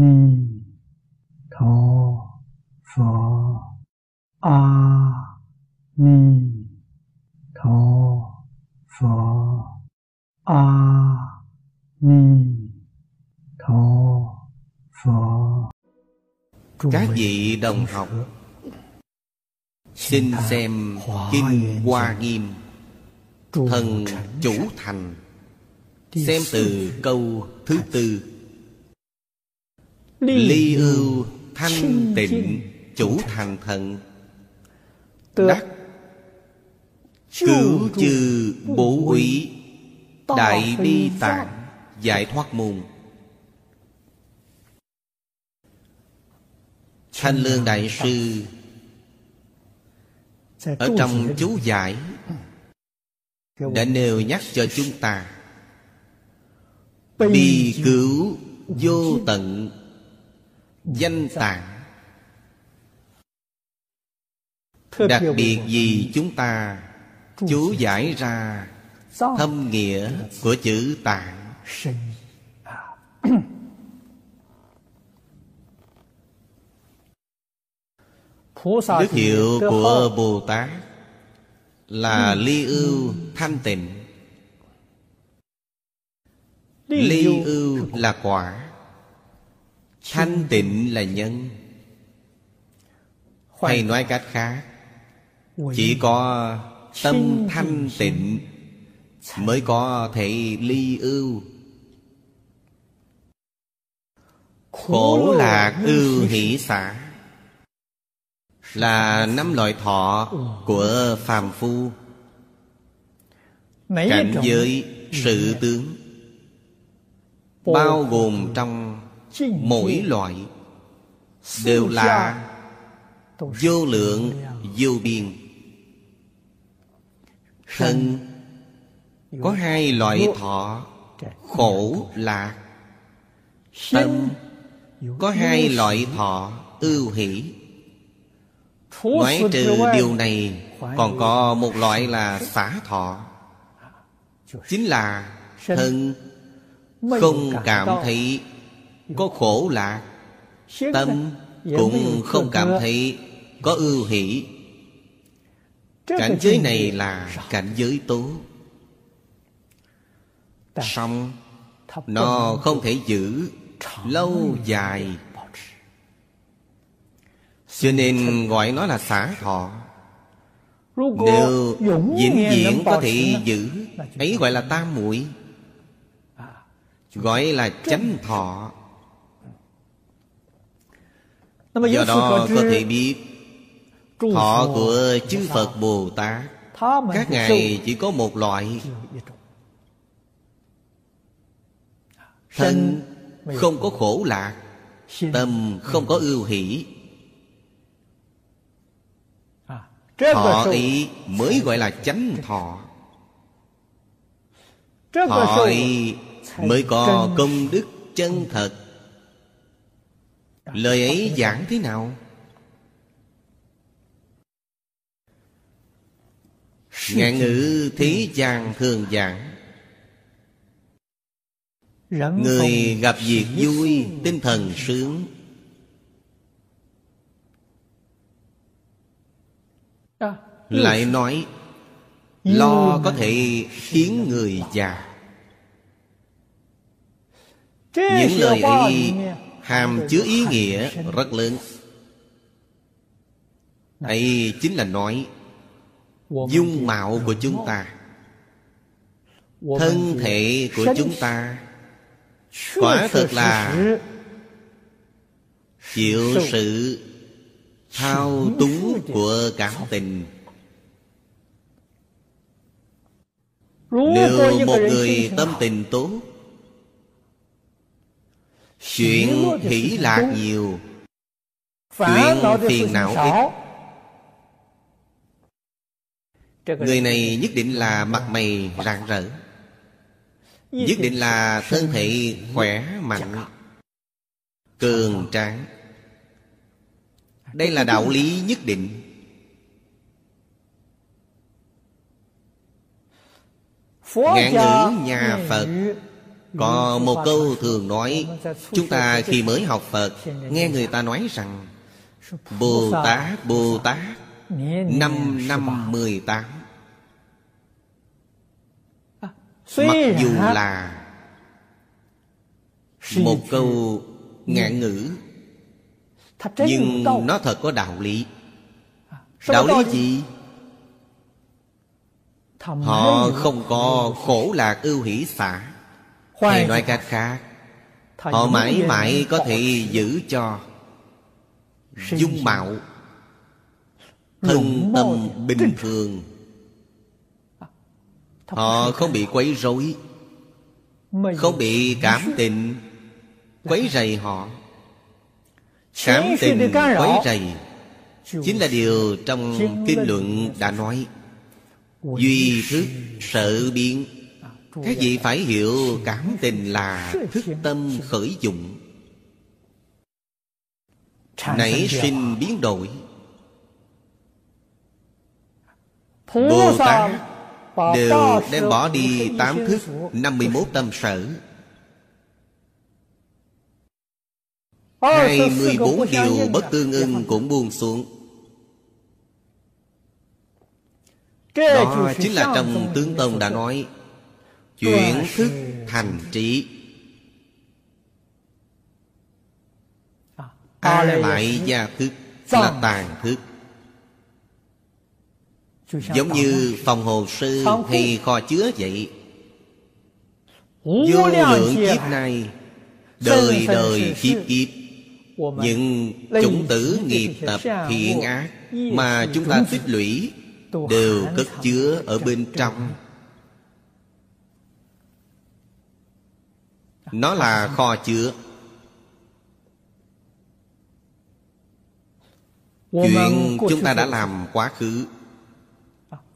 Ni Tho Phở A Ni Tho Phở A Ni Tho Phở. Các vị đồng học xin xem Kinh Hoa Nghiêm Thần Chủ Thành, xem từ câu thứ tư: ly ưu thanh tịnh chủ thành thận, đắc cứu chư bổ úy đại bi tạng giải thoát môn. Thanh Lương Đại Sư ở trong chú giải đã nêu nhắc cho chúng ta: bi cứu vô tận danh tạng. Đặc biệt vì chúng ta chú giải ra thâm nghĩa của chữ tạng. Đức hiệu của Bồ Tát là ly ưu thanh tịnh. Ly ưu là quả, thanh tịnh là nhân. Hay nói cách khác, chỉ có tâm thanh tịnh mới có thể ly ưu. Khổ lạc ưu hỷ xả là năm loại thọ của phàm phu. Cảnh giới sự tướng bao gồm trong mỗi loại đều là vô lượng vô biên. Thân có hai loại thọ khổ lạc, tâm có hai loại thọ ưu hỷ. Ngoại trừ điều này còn có một loại là xả thọ, chính là thân không cảm thấy có khổ lạc, tâm cũng không cảm thấy có ưu hỷ. Cảnh giới này là cảnh giới tốt, song nó không thể giữ lâu dài, cho nên gọi nó là xả thọ. Nếu vĩnh viễn có thể giữ, ấy gọi là tam muội, gọi là chánh thọ. Do đó có thể biết thọ của chư Phật Bồ Tát các ngài chỉ có một loại: thân không có khổ lạc, tâm không có ưu hỷ. Thọ ý mới gọi là chánh thọ. Thọ ý mới có công đức chân thật. Lời ấy giảng thế nào? Ngạn ngữ thế gian thường giảng: người gặp việc vui, tinh thần sướng. Lại nói lo có thể khiến người già. Những lời ấy hàm chứa ý nghĩa rất lớn. Ấy chính là nói dung mạo của chúng ta, thân thể của chúng ta quả thật là chịu sự thao túng của cảm tình. Nếu một người tâm tình tốt, chuyện hỷ lạc nhiều, chuyện phiền não ít, người này nhất định là mặt mày rạng rỡ, nhất định là thân thể khỏe mạnh, cường tráng. Đây là đạo lý nhất định. Ngạn ngữ nhà Phật Có một câu thường nói, chúng ta khi mới học Phật nghe người ta nói rằng Bồ Tát 5 năm 18. Mặc dù là một câu ngạn ngữ, nhưng nó thật có đạo lý. Đạo lý gì? Họ không có khổ lạc ưu hỷ xả. Hay nói cách khác, họ mãi mãi có thể giữ cho dung mạo thân tâm bình thường. Họ không bị quấy rối, không bị cảm tình quấy rầy họ. Cảm tình quấy rầy chính là điều trong kinh luận đã nói. Duy thức sợ biến. Các vị phải hiểu cảm tình là thức tâm khởi dụng, nảy sinh biến đổi. Bồ Tát đều đem bỏ đi 8 thức 51 tâm sở, 24 điều bất tương ưng cũng buông xuống. Đó chính là trong Tướng Tông đã nói, chuyển thức thành trí. Lại gia thức là tàn thức. Giống như phòng hồ sơ hay kho chứa vậy. Vô lượng kiếp này, đời đời kiếp kiếp, những chủng tử nghiệp tập thiện ác mà chúng ta tích lũy đều cất chứa ở bên trong. Nó là kho chứa. Chuyện chúng ta đã làm quá khứ,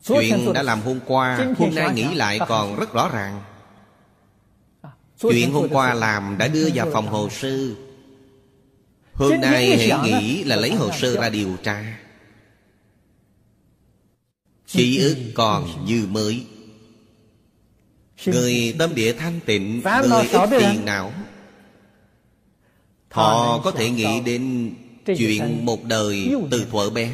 chuyện đã làm hôm qua, hôm nay nghĩ lại còn rất rõ ràng. Chuyện hôm qua làm đã đưa vào phòng hồ sơ, hôm nay hãy nghĩ là lấy hồ sơ ra điều tra. Ký ức còn như mới. Người tâm địa thanh tịnh, người ít phiền não, họ có thể nghĩ đến chuyện một đời từ thuở bé.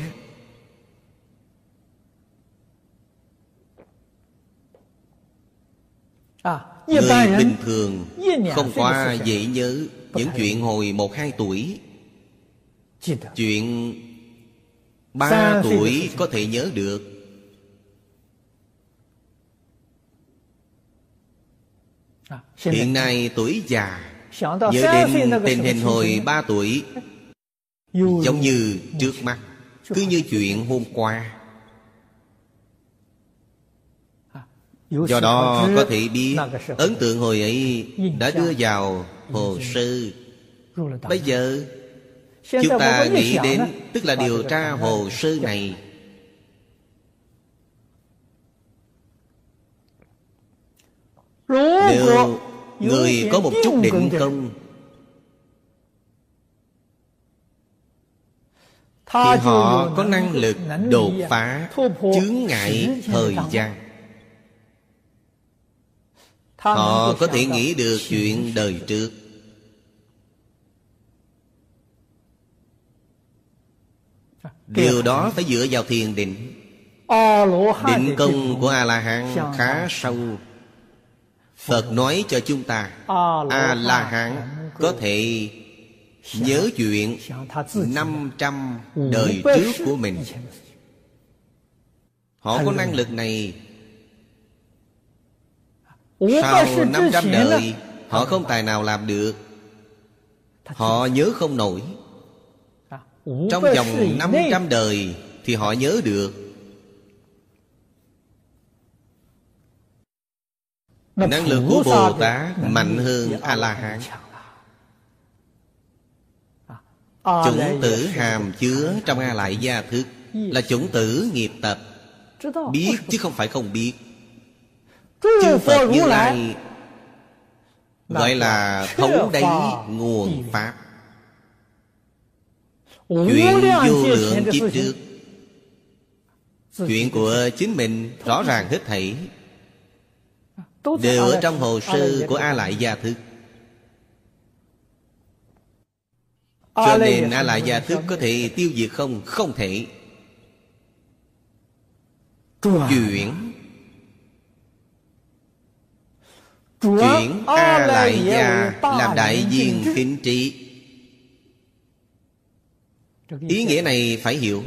Người bình thường không quá dễ nhớ những chuyện hồi 1-2 tuổi. Chuyện 3 tuổi có thể nhớ được. Hiện nay tuổi già, nhớ đến tình hình hồi 3 tuổi giống như trước mắt, cứ như chuyện hôm qua. Do đó có thể biết ấn tượng hồi ấy đã đưa vào hồ sơ. Bây giờ chúng ta nghĩ đến, tức là điều tra hồ sơ này. Nếu người có một chút định công thì họ có năng lực đột phá chướng ngại thời gian. Họ có thể nghĩ được chuyện đời trước. Điều đó phải dựa vào thiền định. Định công của A-la-hán khá sâu. Phật nói cho chúng ta, A-la-hán có thể nhớ chuyện 500 đời trước của mình. Họ có năng lực này. Sau 500 đời, họ không tài nào làm được. Họ nhớ không nổi. Trong vòng 500 đời thì họ nhớ được. Năng lực của Bồ Tát mạnh hơn A-la-hán. Chủng tử hàm chứa trong A-lại gia thức là chủng tử nghiệp tập. Biết chứ không phải không biết. Chư Phật Như Lai gọi là thấu đáy nguồn Pháp. Chuyện vô lượng kiếp trước, chuyện của chính mình rõ ràng hết thảy. đều ở trong hồ sơ của A Lại Gia Thức. Cho nên A Lại Gia Thức có thể tiêu diệt không? Không thể. Chuyển, chuyển A Lại Gia làm đại diện kinh trị. Ý nghĩa này phải hiểu.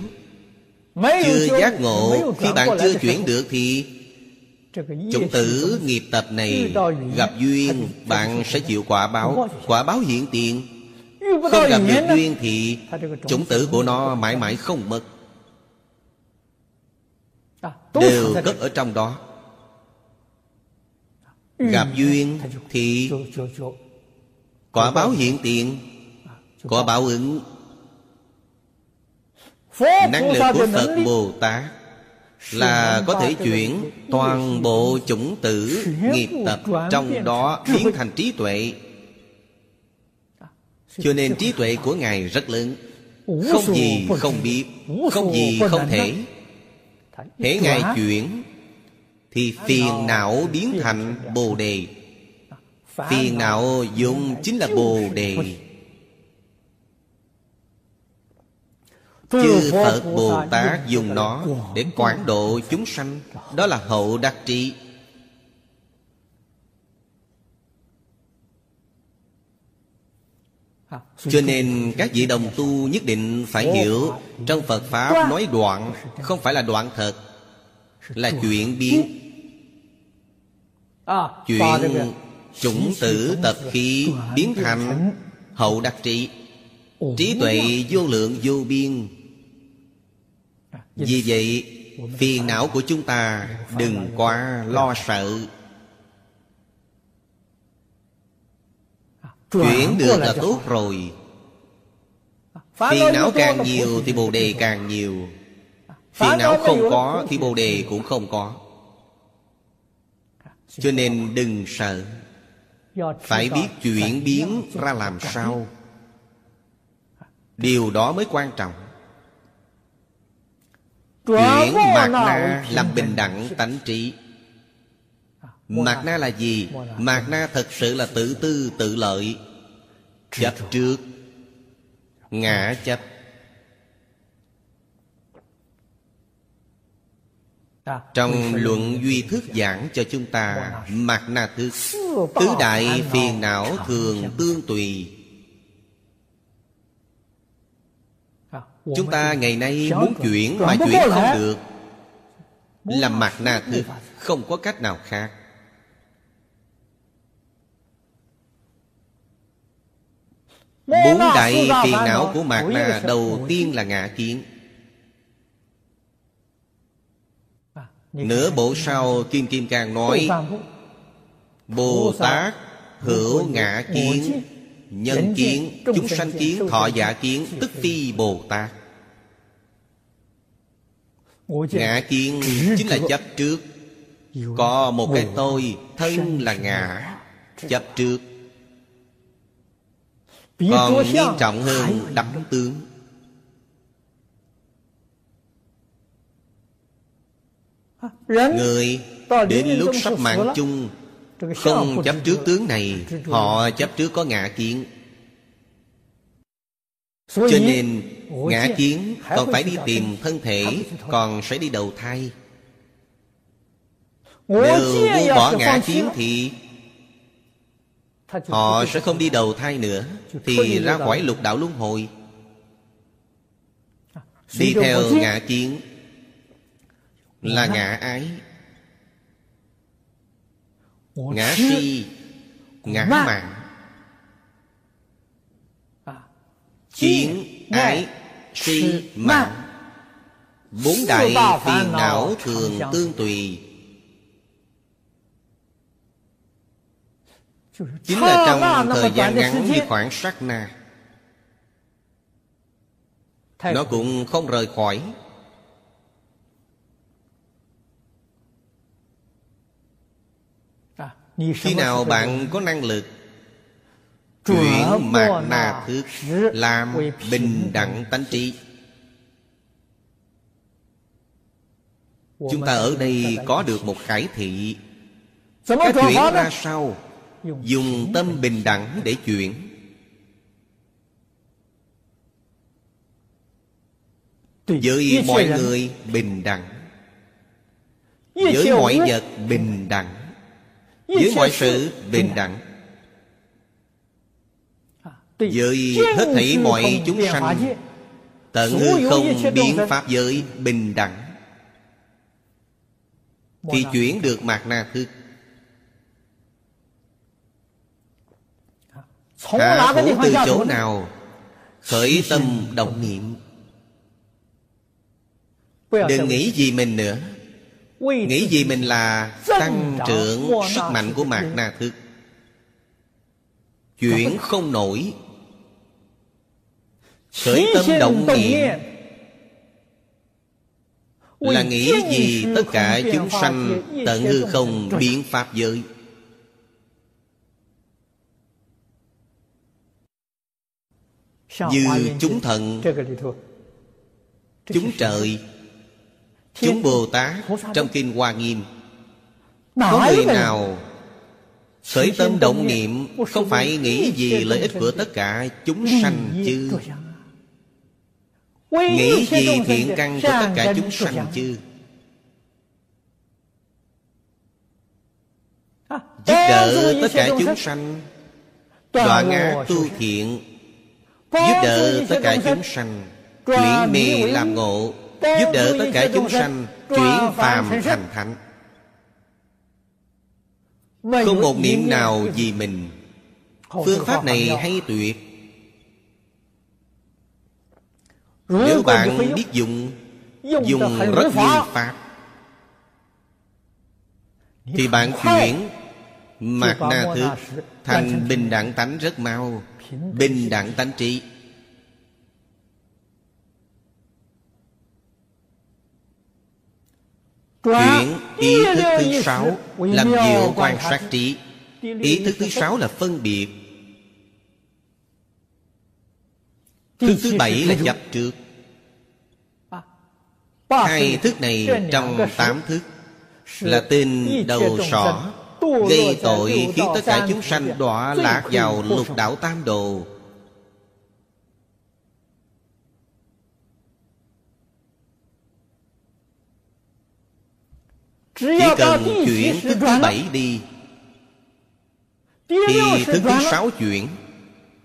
Chưa giác ngộ, khi bạn chưa chuyển được thì chủng tử nghiệp tập này gặp duyên, bạn sẽ chịu quả báo. Quả báo hiện tiền. Không gặp được duyên thì chủng tử của nó mãi mãi không mất. Đều cất ở trong đó. Gặp duyên thì quả báo hiện tiền, quả báo ứng. Năng lực của Phật Bồ Tát là có thể chuyển toàn bộ chủng tử nghiệp tập trong đó biến thành trí tuệ. Cho nên trí tuệ của Ngài rất lớn, không gì không biết, không gì không thể. Hễ Ngài chuyển thì phiền não biến thành Bồ Đề. Phiền não dùng chính là Bồ Đề. Chư Phật Bồ Tát dùng nó để quảng độ chúng sanh, đó là hậu đắc trí. Cho nên các vị đồng tu nhất định phải hiểu, trong Phật Pháp nói đoạn không phải là đoạn thật, là chuyện biến. Chuyện chủng tử tập khí biến thành hậu đắc trí, trí tuệ vô lượng vô biên. Vì vậy phiền não của chúng ta đừng quá lo sợ. Chuyển được là tốt rồi. Phiền não càng nhiều thì Bồ Đề càng nhiều. Phiền não không có thì Bồ Đề cũng không có. Cho nên đừng sợ. Phải biết chuyển biến ra làm sao, điều đó mới quan trọng. Chuyển mạt na làm bình đẳng tánh trí. Mạt na là gì? Mạt na thật sự là tự tư tự lợi, chấp trước, ngã chấp. Trong luận duy thức giảng cho chúng ta mạt na thức, tứ đại phiền não thường tương tùy. Chúng ta ngày nay muốn chuyển mà chuyển không được là mạt na thức, không có cách nào khác. Bốn đại phiền não của mạt na đầu tiên là ngã kiến. Nửa bộ sau Kim Kim Cang nói: Bồ Tát hữu ngã kiến, nhân kiến, chúng sanh kiến, thọ giả kiến, tức phi Bồ Tát. Ngã kiến chính là chấp trước. Có một cái tôi, thân là ngã, chấp trước. Còn nghiêm trọng hơn đắm tướng. Người đến lúc sắp mạng chung không chấp trước tướng này, họ chấp trước có ngã kiến. Cho nên ngã kiến còn phải đi tìm thân thể, còn sẽ đi đầu thai. Nếu buông bỏ ngã kiến thì họ sẽ không đi đầu thai nữa, thì ra khỏi lục đạo luân hồi. Đi theo ngã kiến là ngã ái, ngã si, ngã mạn. Kiến, ái, si, mạn, bốn đại phiền não thường tương tùy. Chính là trong thời gian ngắn như khoảng sát na, nó cũng không rời khỏi. Khi nào bạn có năng lực chuyển mạt na thức làm bình đẳng tánh trí. Chúng ta ở đây có được một khải thị. Cái chuyện ra sau, dùng tâm bình đẳng để chuyển. Với mọi người bình đẳng, với mọi vật bình đẳng, với mọi sự bình đẳng, với hết thảy mọi chúng sanh tận hư không biến pháp giới bình đẳng, thì chuyển được mạt na thức. Hạ thủ từ chỗ nào khởi tâm động niệm? Đừng nghĩ gì mình nữa, nghĩ gì mình là tăng trưởng sức mạnh của mạt na thức. Chuyển không nổi. Khởi tâm động niệm là nghĩ gì tất cả chúng sanh tận hư không biến pháp giới. Như chúng thần, chúng trời, chúng Bồ Tát trong Kinh Hoa Nghiêm, có người nào khởi tâm động niệm không phải nghĩ gì lợi ích của tất cả chúng sanh chứ? Nghĩ gì thiện căn của tất cả chúng sanh chứ? Giúp đỡ tất cả chúng sanh, đọa ngã tu thiện, giúp đỡ tất cả chúng sanh chuyển mê làm ngộ, giúp đỡ tất cả chúng sanh chuyển phàm thành thánh. Không một niệm nào vì mình. Phương pháp này hay tuyệt. Nếu bạn biết dùng, dùng rất nhiều pháp, thì bạn chuyển mạt na thức thành bình đẳng tánh rất mau, bình đẳng tánh trí. Chuyển ý thức thứ sáu làm diệu quan sát trí. Ý thức thứ sáu là phân biệt. Thức thứ bảy là chấp trước. Hai thức này trong tám thức là tên đầu sỏ, gây tội khiến tất cả chúng sanh đọa lạc vào lục đạo tam đồ. Chỉ cần chuyển thức thứ bảy đi thì thức thứ sáu chuyển,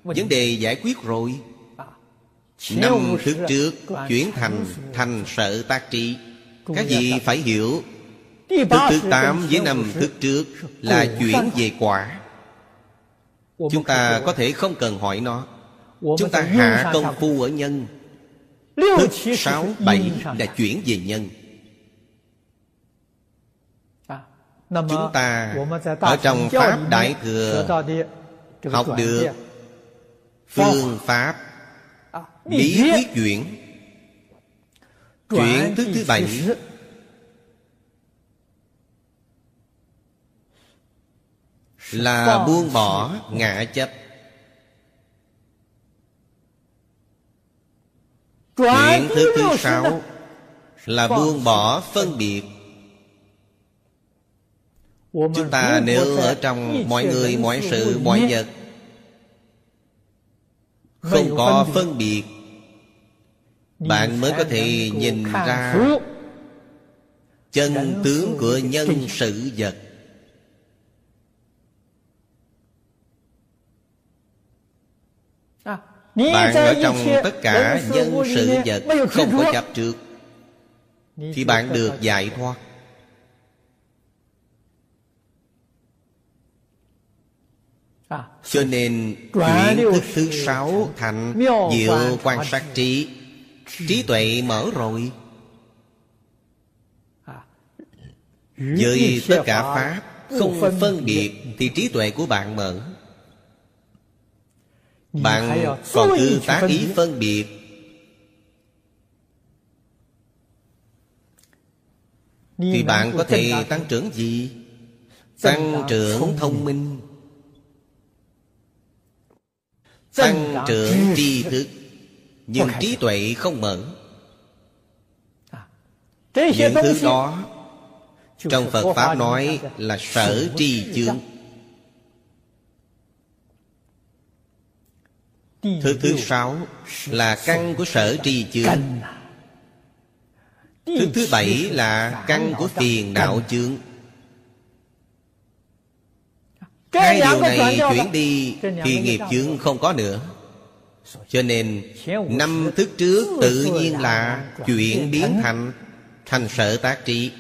vấn đề giải quyết rồi. Năm thức trước chuyển thành sợ tác trí. Các vị phải hiểu, thức thứ 8 với năm thức trước là chuyển về quả. Chúng ta có thể không cần hỏi nó, chúng ta hạ công phu ở nhân. Thức 6, 7 là chuyển về nhân. Chúng ta ở trong Pháp Đại Thừa học được phương pháp bí quyết chuyển. Chuyển thức thứ 7 là buông bỏ ngã chấp. Chuyển thức thứ 6 là buông bỏ phân biệt. Chúng ta nếu ở trong mọi người, mọi sự, mọi vật không có phân biệt, bạn mới có thể nhìn ra chân tướng của nhân sự vật. Bạn ở trong tất cả nhân sự vật không có chấp trước thì bạn được giải thoát. Cho nên chuyển thức thứ 6 thành diệu quan sát trí. Trí tuệ mở rồi. Với tất cả pháp không phân biệt thì trí tuệ của bạn mở. Bạn còn cứ tác ý phân biệt, thì bạn có thể tăng trưởng gì? Tăng trưởng thông minh, tăng trưởng tri thức, nhưng trí tuệ không mở. Những thứ đó Trong Phật Pháp nói là sở tri chướng. Thứ thứ sáu là căn của sở tri chướng. Thứ thứ bảy là căn của phiền não chướng. Hai điều này chuyển đi thì nghiệp chướng không có nữa. Cho nên năm thức trước tự nhiên là chuyển biến thành sở tác trí.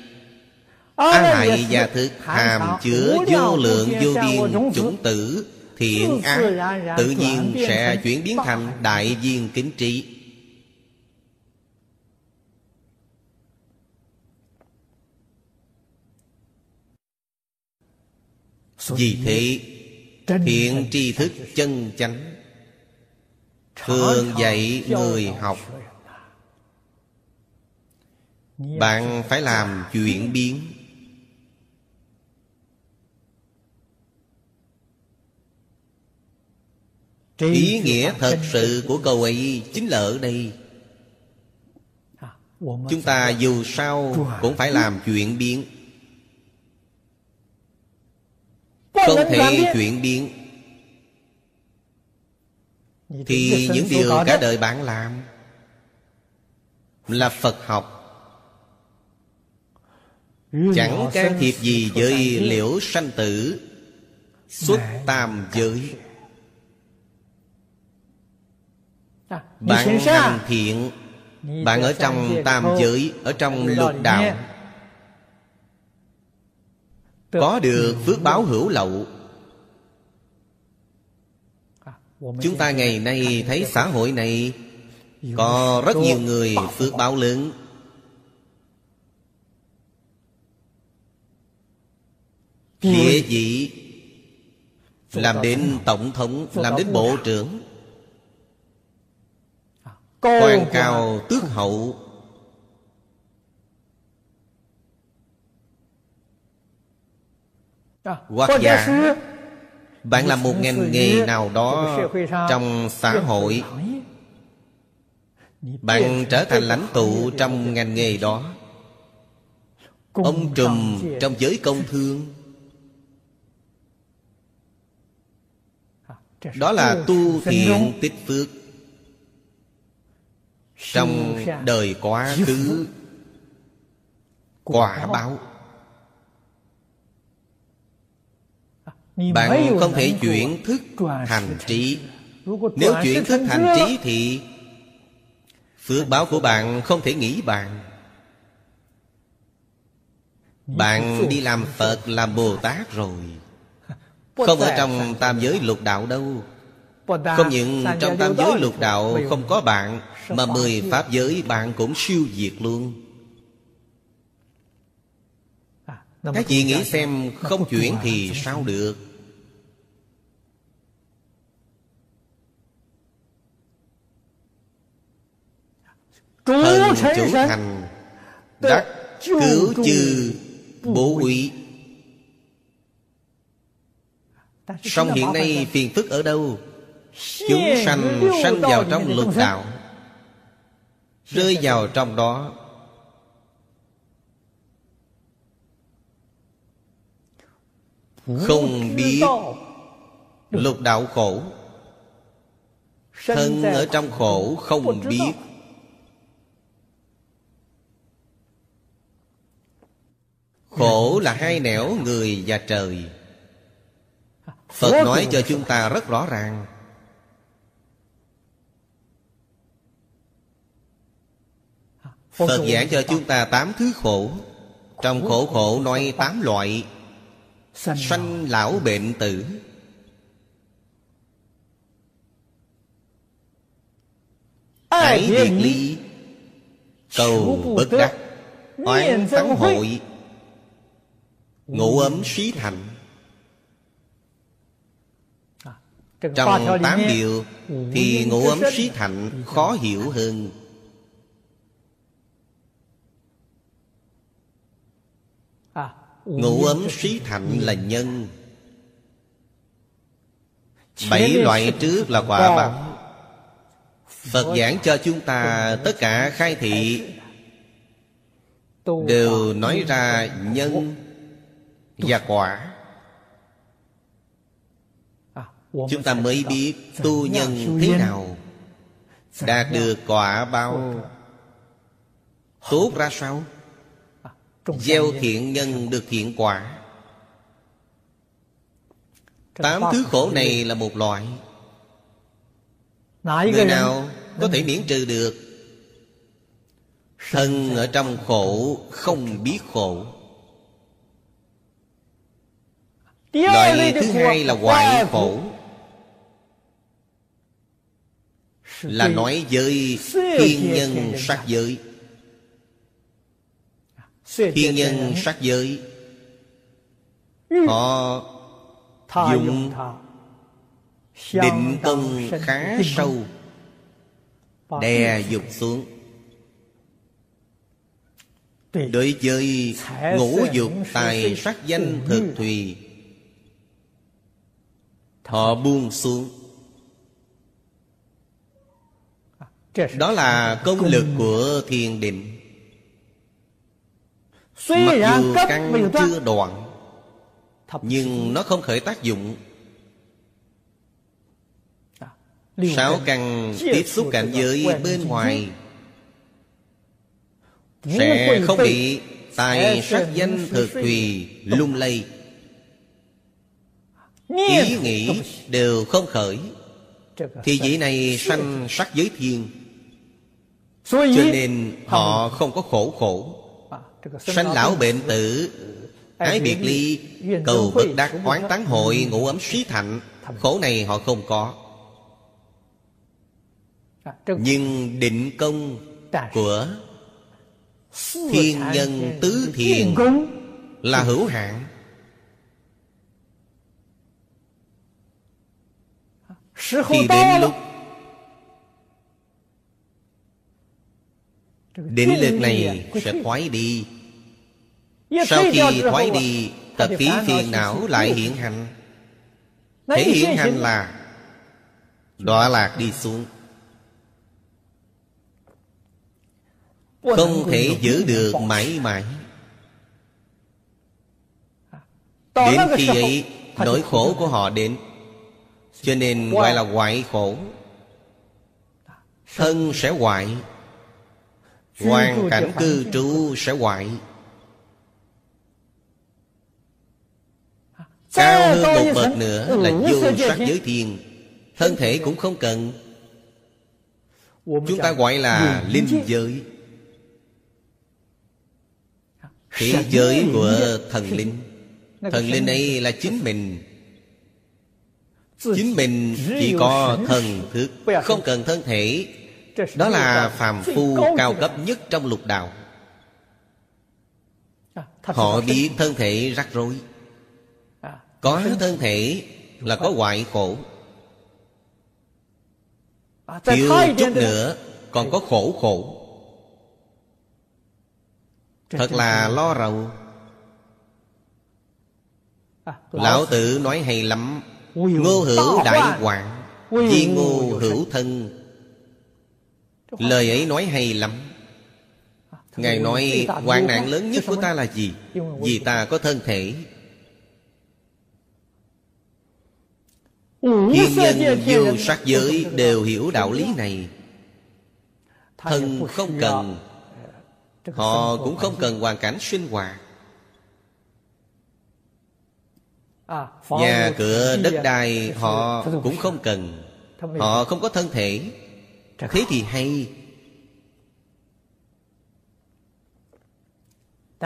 A hại gia thức hàm chứa vô lượng vô biên chủng tử thiện ác, tự nhiên sẽ chuyển biến thành đại viên kính trí. Vì thế thiện tri thức chân chánh thường dạy người học. Bạn phải làm chuyển biến. Ý nghĩa thật sự của câu ấy chính là ở đây. Chúng ta dù sao cũng phải làm chuyển biến. Không thể chuyển biến thì những điều cả đời bạn làm là Phật học, chẳng can thiệp gì với liễu sanh tử xuất tam giới. Bạn hành thiện, bạn ở trong tam giới, ở trong lục đạo có được phước báo hữu lậu. Chúng ta ngày nay thấy xã hội này có rất nhiều người phước báo lớn. Địa vị làm đến tổng thống, làm đến bộ trưởng, quan cao tước hậu. Hoặc giả bạn làm một ngành nghề nào đó trong xã hội, bạn trở thành lãnh tụ trong ngành nghề đó, ông trùm trong giới công thương. Đó là tu thiện tích phước. Trong đời quá khứ quả báo bạn không thể chuyển thức thành trí. Nếu chuyển thức thành trí thì phước báo của bạn không thể nghĩ bàn. Bạn đi làm Phật, làm Bồ Tát rồi, không ở trong tam giới lục đạo đâu. Không những trong tam giới lục đạo không có bạn, mà 10 pháp giới bạn cũng siêu diệt luôn. Các chị nghĩ xem, không chuyển thì sao được? Thần chủ thành đắc cứu chư bố uy. Song hiện nay phiền phức ở đâu? Chúng sanh sanh vào trong lục đạo, rơi vào trong đó. Không biết lục đạo khổ, thân ở trong khổ không biết. Khổ là hai nẻo người và trời. Phật nói cho chúng ta rất rõ ràng. Phật giảng cho chúng ta 8 thứ khổ. Trong khổ nói 8 loại: sanh lão bệnh tử, ái biệt ly, cầu bất đắc, oán tắng hội, ngủ ấm xí thành. Trong 8 điều thì ngủ ấm xí thành khó hiểu hơn. Ngũ ấm xí thạnh là nhân. 7 loại trước là quả báo. Phật giảng cho chúng ta tất cả khai thị đều nói ra nhân và quả. Chúng ta mới biết tu nhân thế nào đạt được quả báo tốt ra sao. Gieo thiện nhân được thiện quả. 8 thứ khổ này là một loại. Người nào có thể miễn trừ được? Thân ở trong khổ không biết khổ. Loại thứ hai là hoại khổ, là nói với thiên nhân sát giới. Thiên nhân sát giới họ dùng định công khá sâu đè dục xuống. Đối với ngũ dục tài sắc danh thực thùy, họ buông xuống. Đó là công lực của thiền định. Mặc dù căn chưa đoạn, nhưng nó không khởi tác dụng. 6 căn tiếp xúc cảnh giới bên ngoài sẽ không bị tài sắc danh thực thùy lung lay, ý nghĩ đều không khởi. Thì vị này sanh sắc giới thiên, cho nên họ không có khổ khổ. Sanh lão bệnh tử, ái biệt ly, cầu bất đắc, oán tán hội, ngủ ấm suy thạnh, khổ này họ không có. Nhưng định công của thiên nhân tứ thiền là hữu hạn. Khi đến lúc định lực này sẽ thoái đi. Sau khi thoái đi, tập khí phiền não lại hiện hành. Thể hiện hành là đọa lạc đi xuống, không thể giữ được mãi mãi. Đến khi ấy, nỗi khổ của họ đến, cho nên gọi là hoại khổ. Thân sẽ hoại, hoàn cảnh cư trú sẽ hoại. Cao hơn một bậc nữa là vô sắc giới thiền, thân thể cũng không cần. Chúng ta gọi là linh giới, thế giới của thần linh. Thần linh ấy là chính mình. Chính mình chỉ có thần thức, không cần thân thể. Đó là phàm phu cao cấp nhất trong lục đạo. Họ bị thân thể rắc rối. Có thân thể là có hoại khổ. Thiếu chút nữa còn có khổ khổ. Thật là lo rầu. Lão Tử nói hay lắm: ngô hữu đại hoạn, vi ngô hữu thân. Lời ấy nói hay lắm. Ngài nói hoạn nạn lớn nhất của ta là gì? Vì ta có thân thể. Thiên nhân vô sắc giới đều hiểu đạo lý này. Thân không cần, họ cũng không cần hoàn cảnh sinh hoạt. Nhà cửa đất đai họ cũng không cần, họ không có thân thể. Thế thì hay.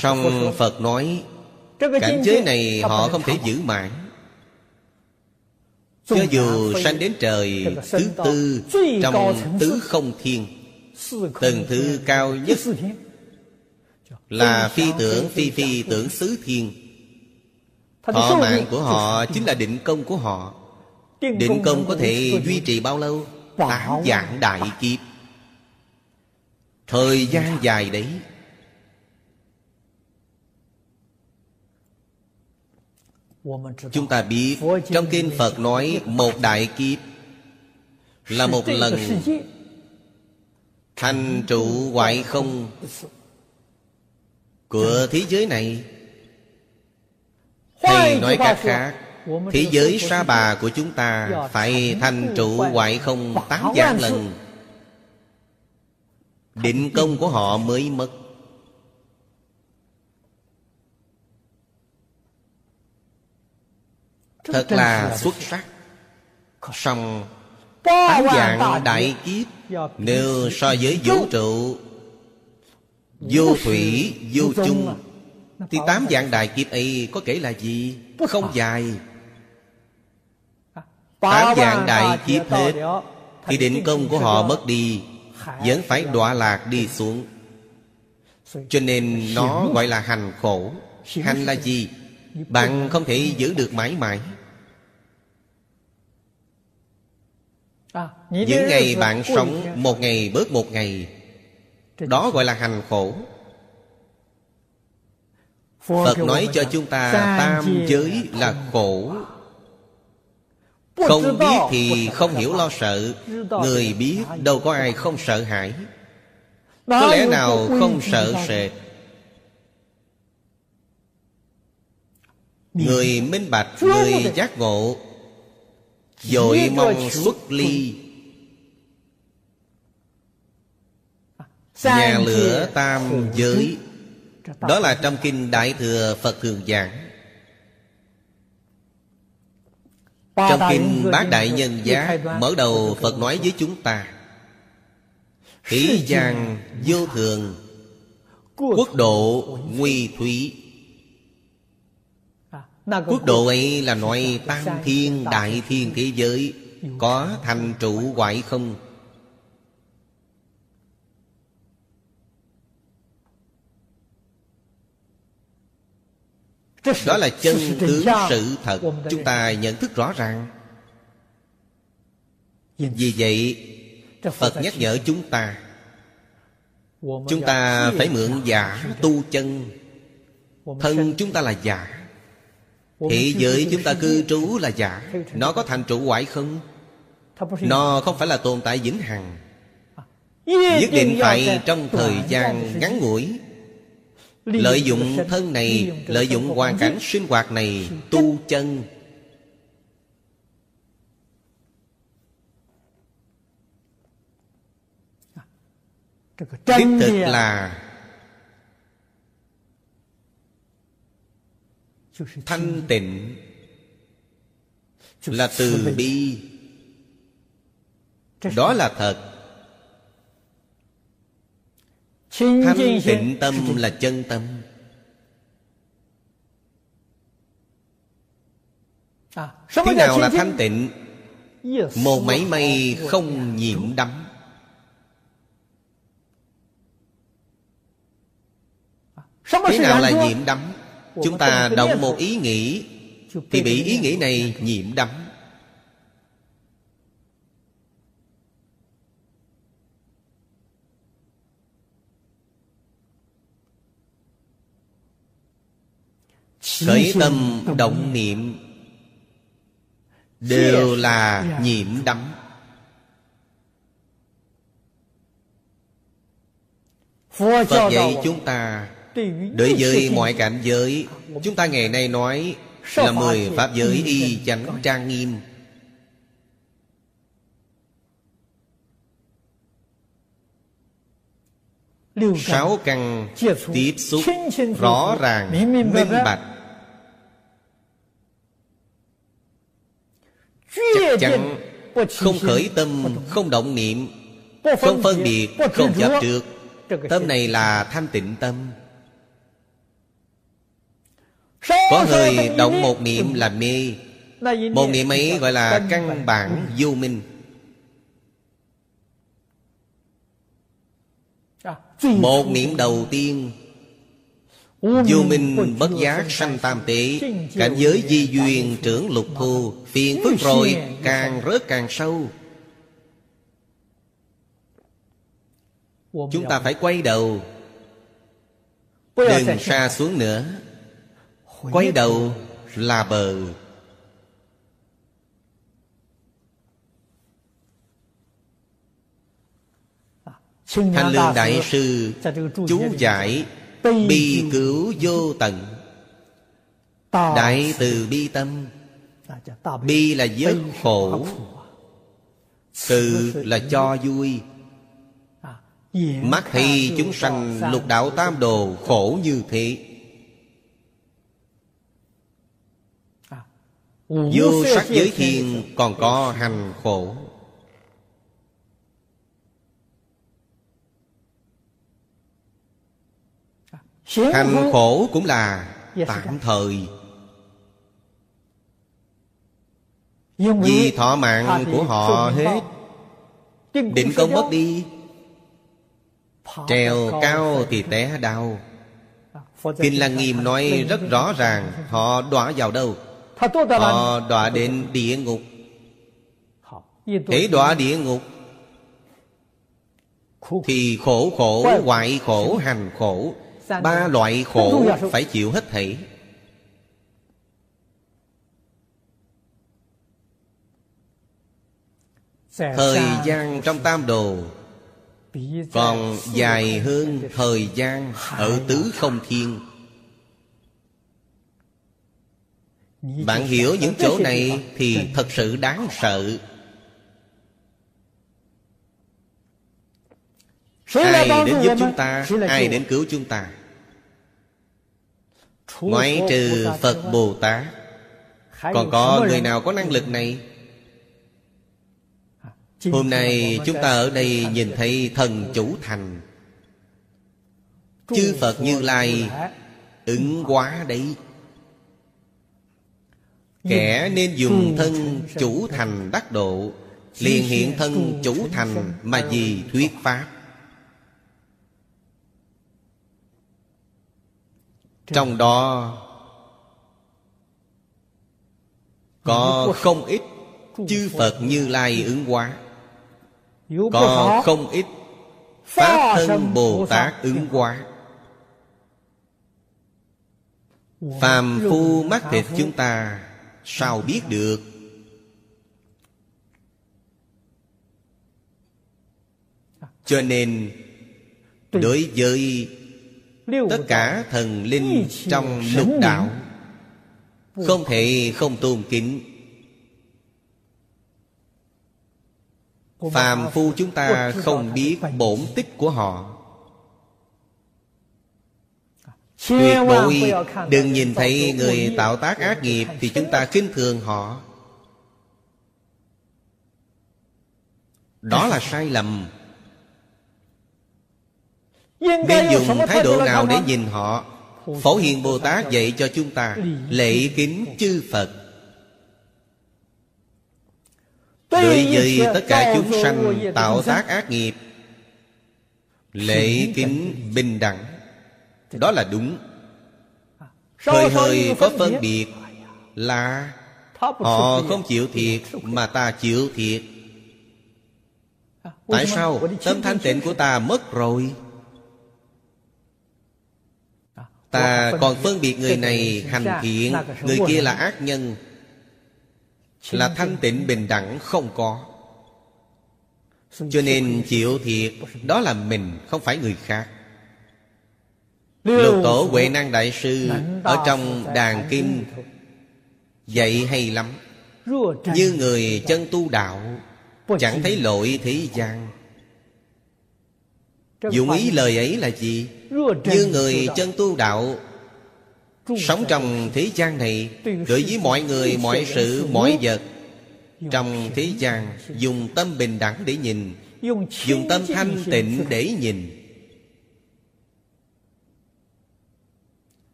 Song Phật nói cảnh giới này họ không thể giữ mãi. Cho dù sanh đến trời thứ tư trong tứ không thiên, tầng thứ cao nhất là phi tưởng phi phi tưởng xứ thiên. Thọ mạng của họ chính là định công của họ. Định công có thể duy trì bao lâu? 8 vạn đại kiếp. Thời gian dài đấy. Chúng ta biết trong kinh Phật nói một đại kiếp là một lần thành trụ hoại không. của thế giới này. Thì nói cách khác, thế giới Sa Bà của chúng ta phải thành trụ hoại không 8 vạn lần, định công của họ mới mất. Thật là xuất sắc. Song 8 vạn đại kiếp, nếu so với vũ trụ vô thủy vô chung, thì 8 vạn đại kiếp ấy có kể là gì? Không dài. 8 vạn đại kiếp hết thì định công của họ mất đi, vẫn phải đọa lạc đi xuống. Cho nên nó gọi là hành khổ. Hành là gì? Bạn không thể giữ được mãi mãi. Những ngày bạn sống, một ngày bớt một ngày, đó gọi là hành khổ. Phật nói cho chúng ta tam giới là khổ. Không biết thì không hiểu lo sợ. Người biết đâu có ai không sợ hãi. Có lẽ nào không sợ sệt? Người minh bạch, người giác ngộ vội mong xuất ly. Nhà lửa tam giới, đó là trong Kinh Đại Thừa Phật thường giảng. Trong Kinh Bát Đại Nhân Giác, mở đầu Phật nói với chúng ta: thế gian vô thường, quốc độ nguy thủy. Quốc độ ấy là nói tam thiên đại thiên thế giới có thành trụ hoại không. Đó là chân tướng sự thật, chúng ta nhận thức rõ ràng. Vì vậy Phật nhắc nhở chúng ta, chúng ta phải mượn giả tu chân. Thân chúng ta là giả, thế giới chúng ta cư trú là giả. Nó có thành trụ hoại không? Nó không phải là tồn tại vĩnh hằng, nhất định phải trong thời gian ngắn ngủi. Lợi dụng thân này, lợi dụng hoàn cảnh sinh hoạt này tu chân. Đích thực là thanh tịnh, là từ bi. Đó là thật. Thanh tịnh tâm là chân tâm. Thế nào là thanh tịnh? Một mảy may không nhiễm đắm. Thế nào là nhiễm đắm? Chúng ta động một ý nghĩ thì bị ý nghĩ này nhiễm đắm. Khởi tâm động niệm đều là nhiễm đắm. Phật dạy chúng ta, đối với mọi cảnh giới, chúng ta ngày nay nói là 10 pháp giới y chánh trang nghiêm. Sáu căn tiếp xúc rõ ràng, minh bạch. Chắc chắn không khởi tâm, không động niệm, không phân biệt, không chấp trước. Tâm này là thanh tịnh tâm. Có người động một niệm là mê. Một niệm ấy gọi là căn bản vô minh. Một niệm đầu tiên, vô minh bất giác sanh tam tế, cảnh giới di duyên trưởng lục thu, phiền phức rồi, càng rớt càng sâu. Chúng ta phải quay đầu, đừng sa xuống nữa. Quay đầu là bờ. Hành Lương Đại Sư chú giải bi cứu vô tận, đại từ bi tâm. Bi là dứt khổ, từ là cho vui. Mắt thì chúng sanh lục đạo tam đồ khổ như thế, vô sắc giới thiên còn có hành khổ. Hành khổ cũng là tạm thời, vì thọ mạng của họ hết, định công mất đi, trèo cao thì té đau. Kinh Lăng Nghiêm nói rất rõ ràng, họ đọa vào đâu? Họ đọa đến địa ngục. Để đọa địa ngục thì khổ khổ, hoại khổ, hành khổ, ba loại khổ phải chịu hết thảy. Thời gian trong tam đồ còn dài hơn thời gian ở tứ không thiên. Bạn hiểu những chỗ này thì thật sự đáng sợ. Ai đến giúp chúng ta? Ai đến cứu chúng ta? Ngoại trừ Phật Bồ Tát, còn có người nào có năng lực này? Hôm nay chúng ta ở đây nhìn thấy thần chủ thành, chư Phật Như Lai ứng hóa đấy. Kẻ nên dùng thân chủ thành đắc độ, liền hiện thân chủ thành mà vì thuyết pháp. Trong đó có không ít chư Phật Như Lai ứng hóa, có không ít Pháp thân Bồ Tát ứng hóa. Phàm phu mắt thịt chúng ta sao biết được? Cho nên đối với tất cả thần linh trong lục đạo không thể không tôn kính. Phàm phu chúng ta không biết bổn tích của họ. Tuyệt đối đừng nhìn thấy người tạo tác ác nghiệp thì chúng ta khinh thường họ. Đó là sai lầm. Nên dùng thái độ nào để nhìn họ? Phổ Hiền Bồ Tát dạy cho chúng ta lễ kính chư Phật. Đối với tất cả chúng sanh tạo tác ác nghiệp, lễ kính bình đẳng, đó là đúng. Hơi hơi có phân biệt là họ không chịu thiệt mà ta chịu thiệt. Tại sao? Tâm thanh tịnh của ta mất rồi, ta còn phân biệt người này hành thiện, người kia là ác nhân. Là thanh tịnh bình đẳng không có. Cho nên chịu thiệt đó là mình, không phải người khác. Lục Tổ Huệ Năng Đại Sư ở trong Đàn Kinh dạy hay lắm. Như người chân tu đạo, chẳng thấy lỗi thế gian. Dụng ý lời ấy là gì? Như người chân tu đạo sống trong thế gian này, đối với mọi người, mọi sự, mọi vật trong thế gian, dùng tâm bình đẳng để nhìn, dùng tâm thanh tịnh để nhìn.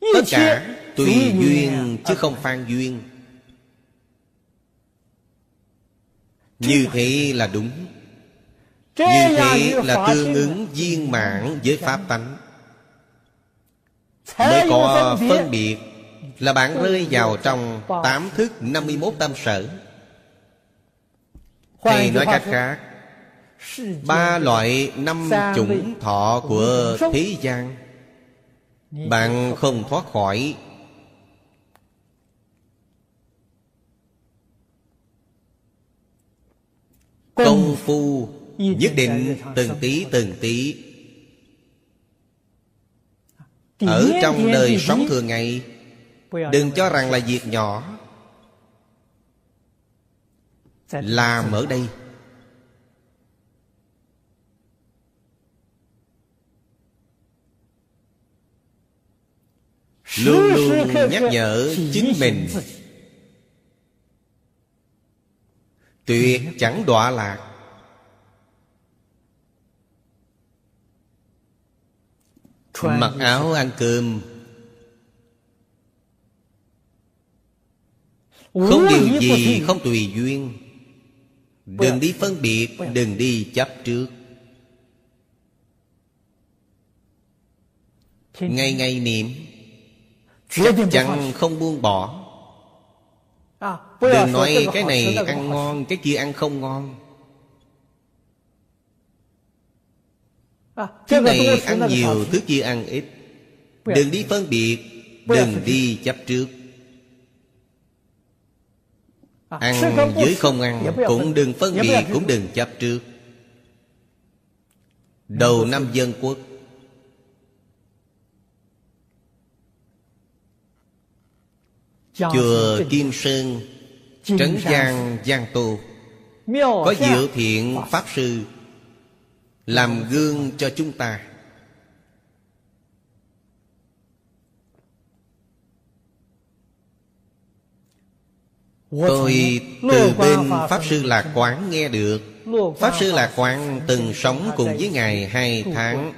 Tất cả tùy duyên chứ không phan duyên. Như thế là đúng. Như thế là tương ứng viên mãn với pháp tánh. Mới có phân biệt là bạn rơi vào trong 8 thức 51 tâm sở. Hay nói cách khác, ba loại 5 chủng thọ của thế gian bạn không thoát khỏi. Công phu nhất định từng tí ở trong đời sống thường ngày. Đừng cho rằng là việc nhỏ. Làm ở đây luôn luôn nhắc nhở chính mình tuyệt chẳng đọa lạc. Mặc áo ăn cơm, không điều gì không tùy duyên. Đừng đi phân biệt, đừng đi chấp trước. Ngày ngày niệm, chắc chắn không buông bỏ. Đừng nói cái này ăn ngon, cái kia ăn không ngon, thứ này ăn nhiều, thứ kia ăn ít. Đừng đi phân biệt, đừng đi chấp trước. Ăn với không ăn cũng đừng phân biệt, cũng đừng chấp trước. Đầu năm Dân Quốc, chùa Kim Sơn, Trấn Giang, Giang Tô, có Diệu Thiện Pháp Sư làm gương cho chúng ta. Tôi từ bên Pháp Sư Lạc Quán nghe được. Pháp Sư Lạc Quán từng sống cùng với Ngài 2 tháng.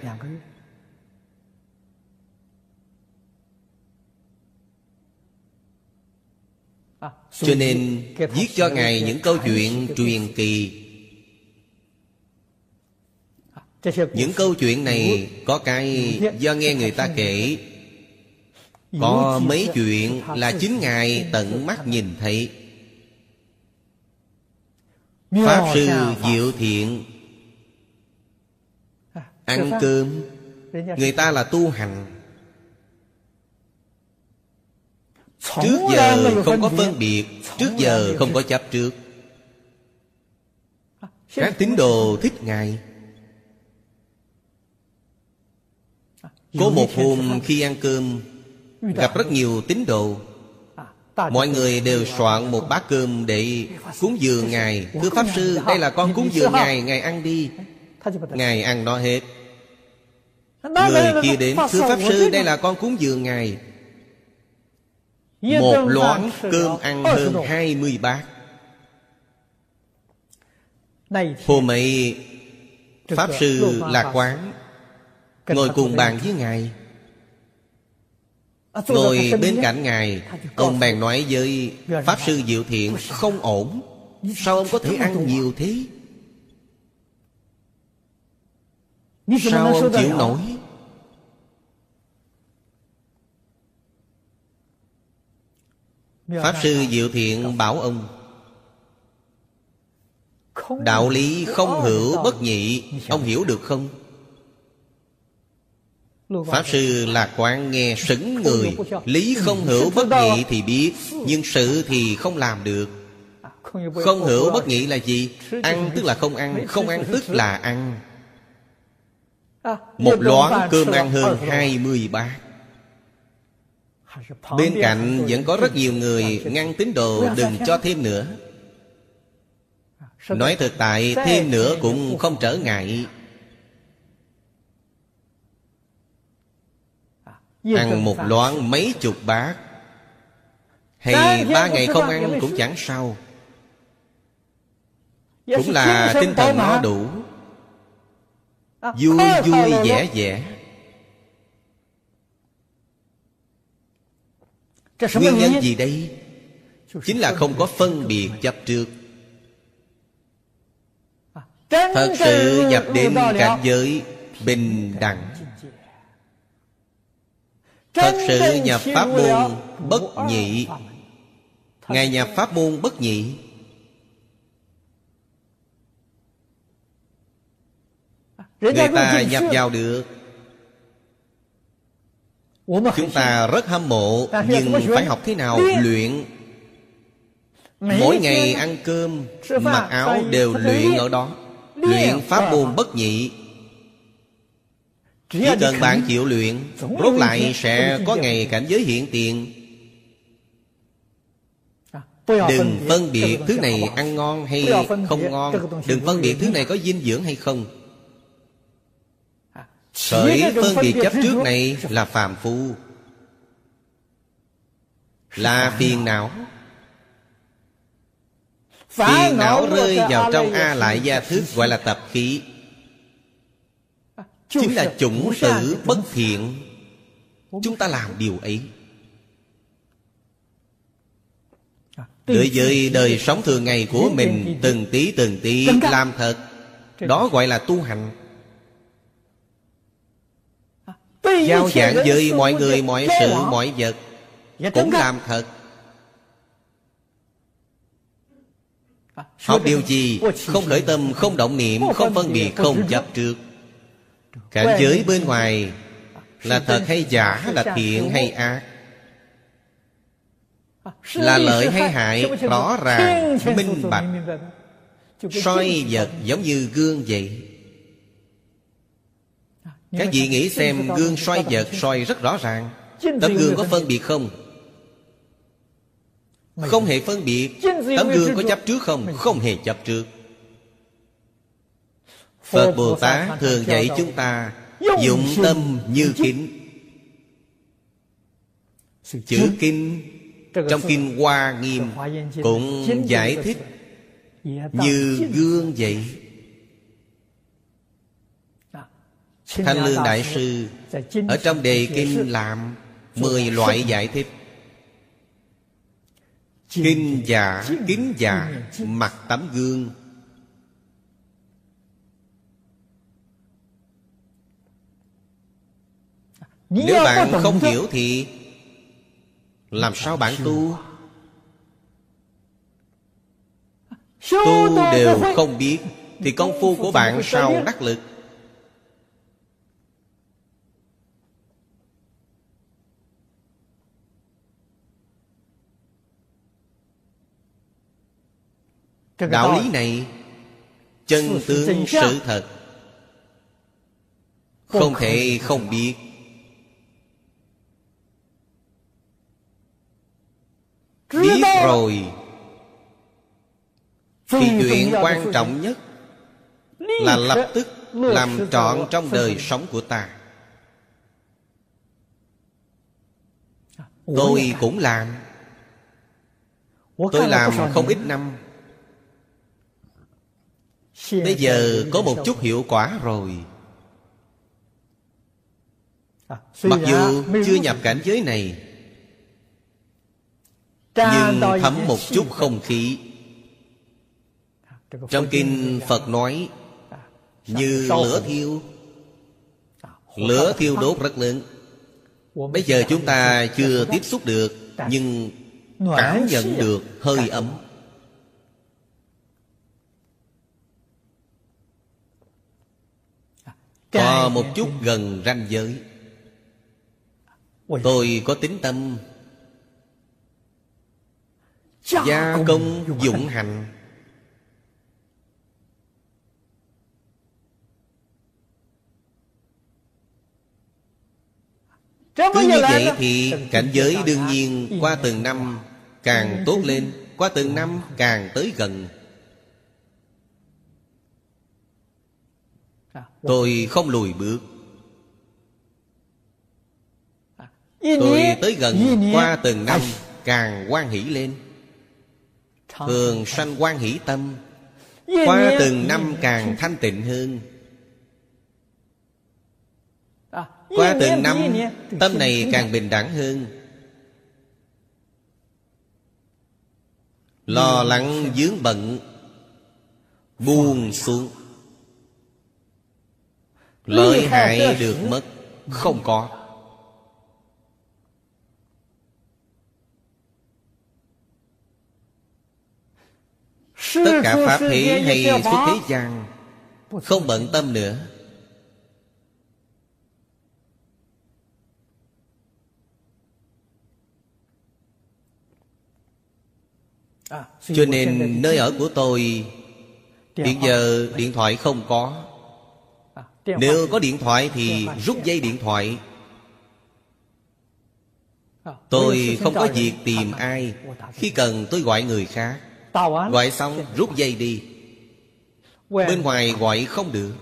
Cho nên viết cho Ngài những câu chuyện truyền kỳ. Những câu chuyện này có cái do nghe người ta kể, có mấy chuyện là chính Ngài tận mắt nhìn thấy. Pháp Sư Diệu Thiện ăn cơm, người ta là tu hành, trước giờ không có phân biệt, trước giờ không có chấp trước. Các tín đồ thích Ngài. Có một hôm khi ăn cơm, gặp rất nhiều tín đồ. Mọi người đều soạn một bát cơm để cúng dường Ngài. Thưa Pháp Sư, đây là con cúng dường Ngài, Ngài ăn đi. Ngài ăn nó hết. Người kia đến, thưa Pháp Sư, đây là con cúng dường Ngài. Một loãng cơm ăn hơn 20 bát. Hôm ấy, Pháp Sư Lạc Quán ngồi cùng bàn với Ngài. Ngồi bên cạnh Ngài, ông bèn nói với Pháp Sư Diệu Thiện: không ổn, sao ông có thể ăn nhiều thế? Sao ông chịu nổi? Pháp Sư Diệu Thiện bảo ông: đạo lý không hữu bất nhị, ông hiểu được không? Pháp Sư Lạc Quán nghe sững người. Lý không hữu bất nhị thì biết, nhưng sự thì không làm được. Không hữu bất nhị là gì? Ăn tức là không ăn, không ăn tức là ăn. Một loãng cơm ăn hơn 20 bát. Bên cạnh vẫn có rất nhiều người ngăn tín đồ đừng cho thêm nữa. Nói thực tại, thêm nữa cũng không trở ngại. Ăn một loãng mấy chục bát, hay 3 ngày không ăn cũng chẳng sao, cũng là tinh thần nó đủ, vui vui vẻ vẻ. Nguyên nhân gì đây? Chính là không có phân biệt chấp trước. Thật sự nhập đến cảnh giới bình đẳng, thật sự nhập pháp môn bất nhị. Ngài nhập pháp môn bất nhị. Người ta nhập vào được. Chúng ta rất hâm mộ, nhưng phải học thế nào? Luyện. Mỗi ngày ăn cơm, mặc áo đều luyện ở đó. Luyện pháp môn bất nhị. Chỉ cần bạn chịu luyện, rốt lại sẽ có ngày cảnh giới hiện tiền. Đừng phân biệt thứ này ăn ngon hay không ngon, đừng phân biệt thứ này có dinh dưỡng hay không. Khởi phân biệt chấp trước này là phàm phu, là phiền não. Phiền não rơi vào trong A Lại Gia Thức gọi là tập khí, chính là chủng tử bất thiện. Chúng ta làm điều ấy. Đối với đời sống thường ngày của mình, từng tí làm thật, đó gọi là tu hành. Giao giảng với mọi người, mọi sự, mọi vật cũng làm thật. Học điều gì? Không khởi tâm, không động niệm, không phân biệt, không chấp trước. Cảnh giới bên ngoài là thật hay giả, là thiện hay ác, là lợi hay hại, rõ ràng, minh bạch. Soi vật giống như gương vậy. Các vị nghĩ xem, gương soi vật soi rất rõ ràng. Tấm gương có phân biệt không? Không hề phân biệt. Tấm gương có chấp trước không? Không hề chấp trước. Phật Bồ Tát thường dạy chúng ta dụng tâm như kính. Chữ kinh trong Kinh Hoa Nghiêm cũng giải thích như gương vậy. Thanh Lương Đại Sư ở trong đề kinh làm 10 loại giải thích. Kinh giả, kính giả, mặt tấm gương. Nếu bạn không hiểu thì làm sao bạn tu? Tu đều không biết thì công phu của bạn sao đắc lực? Đạo lý này chân tướng sự thật, không thể không biết. Biết rồi thì chuyện quan trọng nhất là lập tức làm trọn trong đời sống của ta. Tôi cũng làm. Tôi làm không ít năm. Bây giờ có một chút hiệu quả rồi. Mặc dù chưa nhập cảnh giới này, nhưng thấm một chút không khí. Trong kinh Phật nói như lửa thiêu. Lửa thiêu đốt rất lớn. Bây giờ chúng ta chưa tiếp xúc được, nhưng cảm nhận được hơi ấm. Có một chút gần ranh giới. Tôi có tín tâm gia công dụng hành. Cứ như vậy thì cảnh giới đương nhiên qua từng năm càng tốt lên, qua từng năm càng tới gần. Tôi không lùi bước. Tôi tới gần qua từng năm càng hoan hỷ lên. Thường sanh hoan hỷ tâm, qua từng năm càng thanh tịnh hơn. Qua từng năm tâm này càng bình đẳng hơn. Lo lắng vướng bận buông xuống. Lợi hại được mất không có. Tất cả pháp thế hay xuất thế gian không bận tâm nữa. Cho nên nơi ở của tôi hiện giờ điện thoại không có, Nếu có điện thoại thì rút dây điện thoại. Tôi không có việc tìm ai, khi cần tôi gọi người khác. Gọi xong rút dây đi. Bên ngoài gọi không được.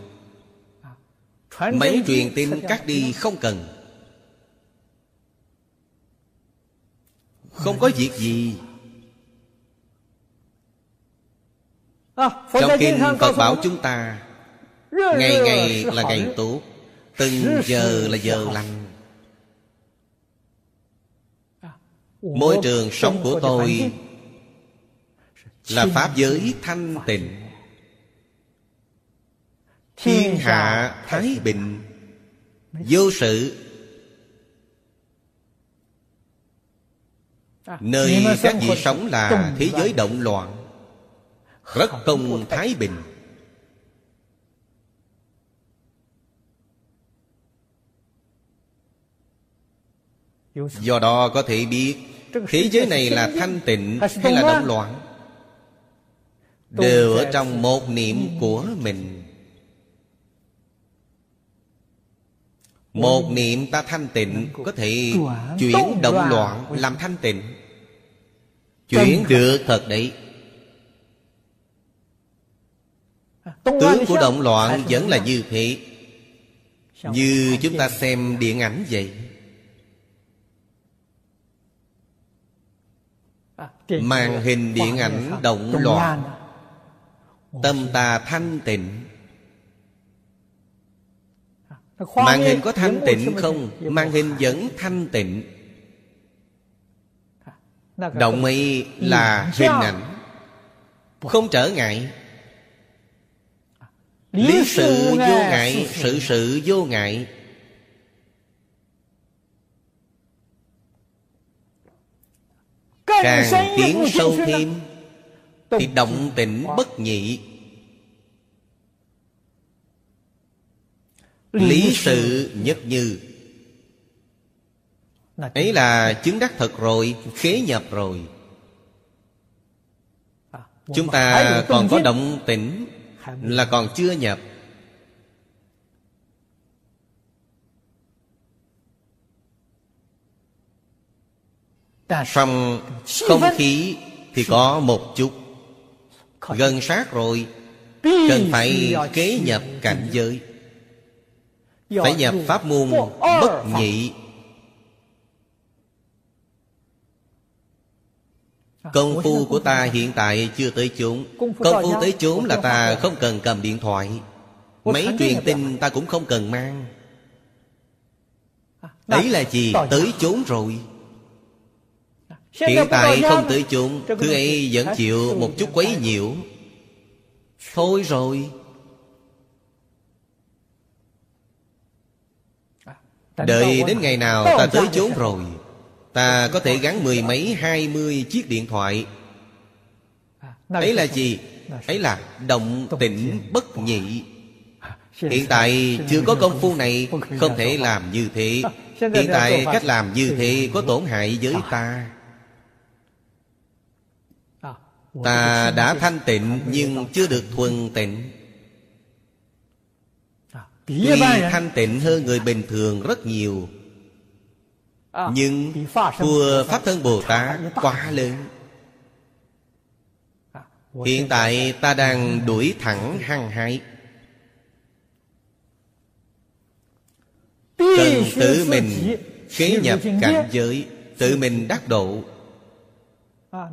Máy truyền tin cắt đi không cần. Không có việc gì. Trong kinh Phật bảo chúng ta ngày ngày là ngày tốt, từng giờ là giờ lành. Môi trường sống của tôi là pháp giới thanh tịnh, thiên hạ thái bình, vô sự. Nơi các vị sống là thế giới động loạn, rất không thái bình. Do đó có thể biết thế giới này là thanh tịnh hay là động loạn, đều ở trong một niệm của mình. Một niệm ta thanh tịnh có thể chuyển động loạn làm thanh tịnh. Chuyển được thật đấy. Tướng của động loạn vẫn là như thế. Như chúng ta xem điện ảnh vậy, màn hình điện ảnh động loạn, tâm ta thanh tịnh. Màn hình có thanh tịnh không? Màn hình vẫn thanh tịnh. Động ấy là hình ảnh, không trở ngại. Lý sự vô ngại, sự sự vô ngại. Càng tiến sâu thêm thì động tĩnh bất nhị. Lý sự nhất như, ấy là chứng đắc thật rồi, khế nhập rồi. Chúng ta còn có động tĩnh là còn chưa nhập. Xong không khí thì có một chút, gần sát rồi, cần phải kế nhập cảnh giới, phải nhập pháp môn bất nhị. Công phu của ta hiện tại chưa tới chốn. Công phu tới chốn là ta không cần cầm điện thoại, máy truyền tin ta cũng không cần mang. Đấy là gì? Tới chốn rồi. Hiện tại không tới chốn, thứ ấy vẫn chịu một chút quấy nhiễu. Thôi rồi. Đợi đến ngày nào ta tới chốn rồi, ta có thể gắn 10 mấy 20 chiếc điện thoại. Ấy là gì? Ấy là động tĩnh bất nhị. Hiện tại chưa có công phu này, không thể làm như thế. Hiện tại cách làm như thế có tổn hại với ta. Ta đã thanh tịnh nhưng chưa được thuần tịnh. Tuy thanh tịnh hơn người bình thường rất nhiều, nhưng thua Pháp Thân Bồ Tát quá lớn. Hiện tại ta đang đuổi thẳng hăng hái, cần tự mình khế nhập cảnh giới, tự mình đắc độ.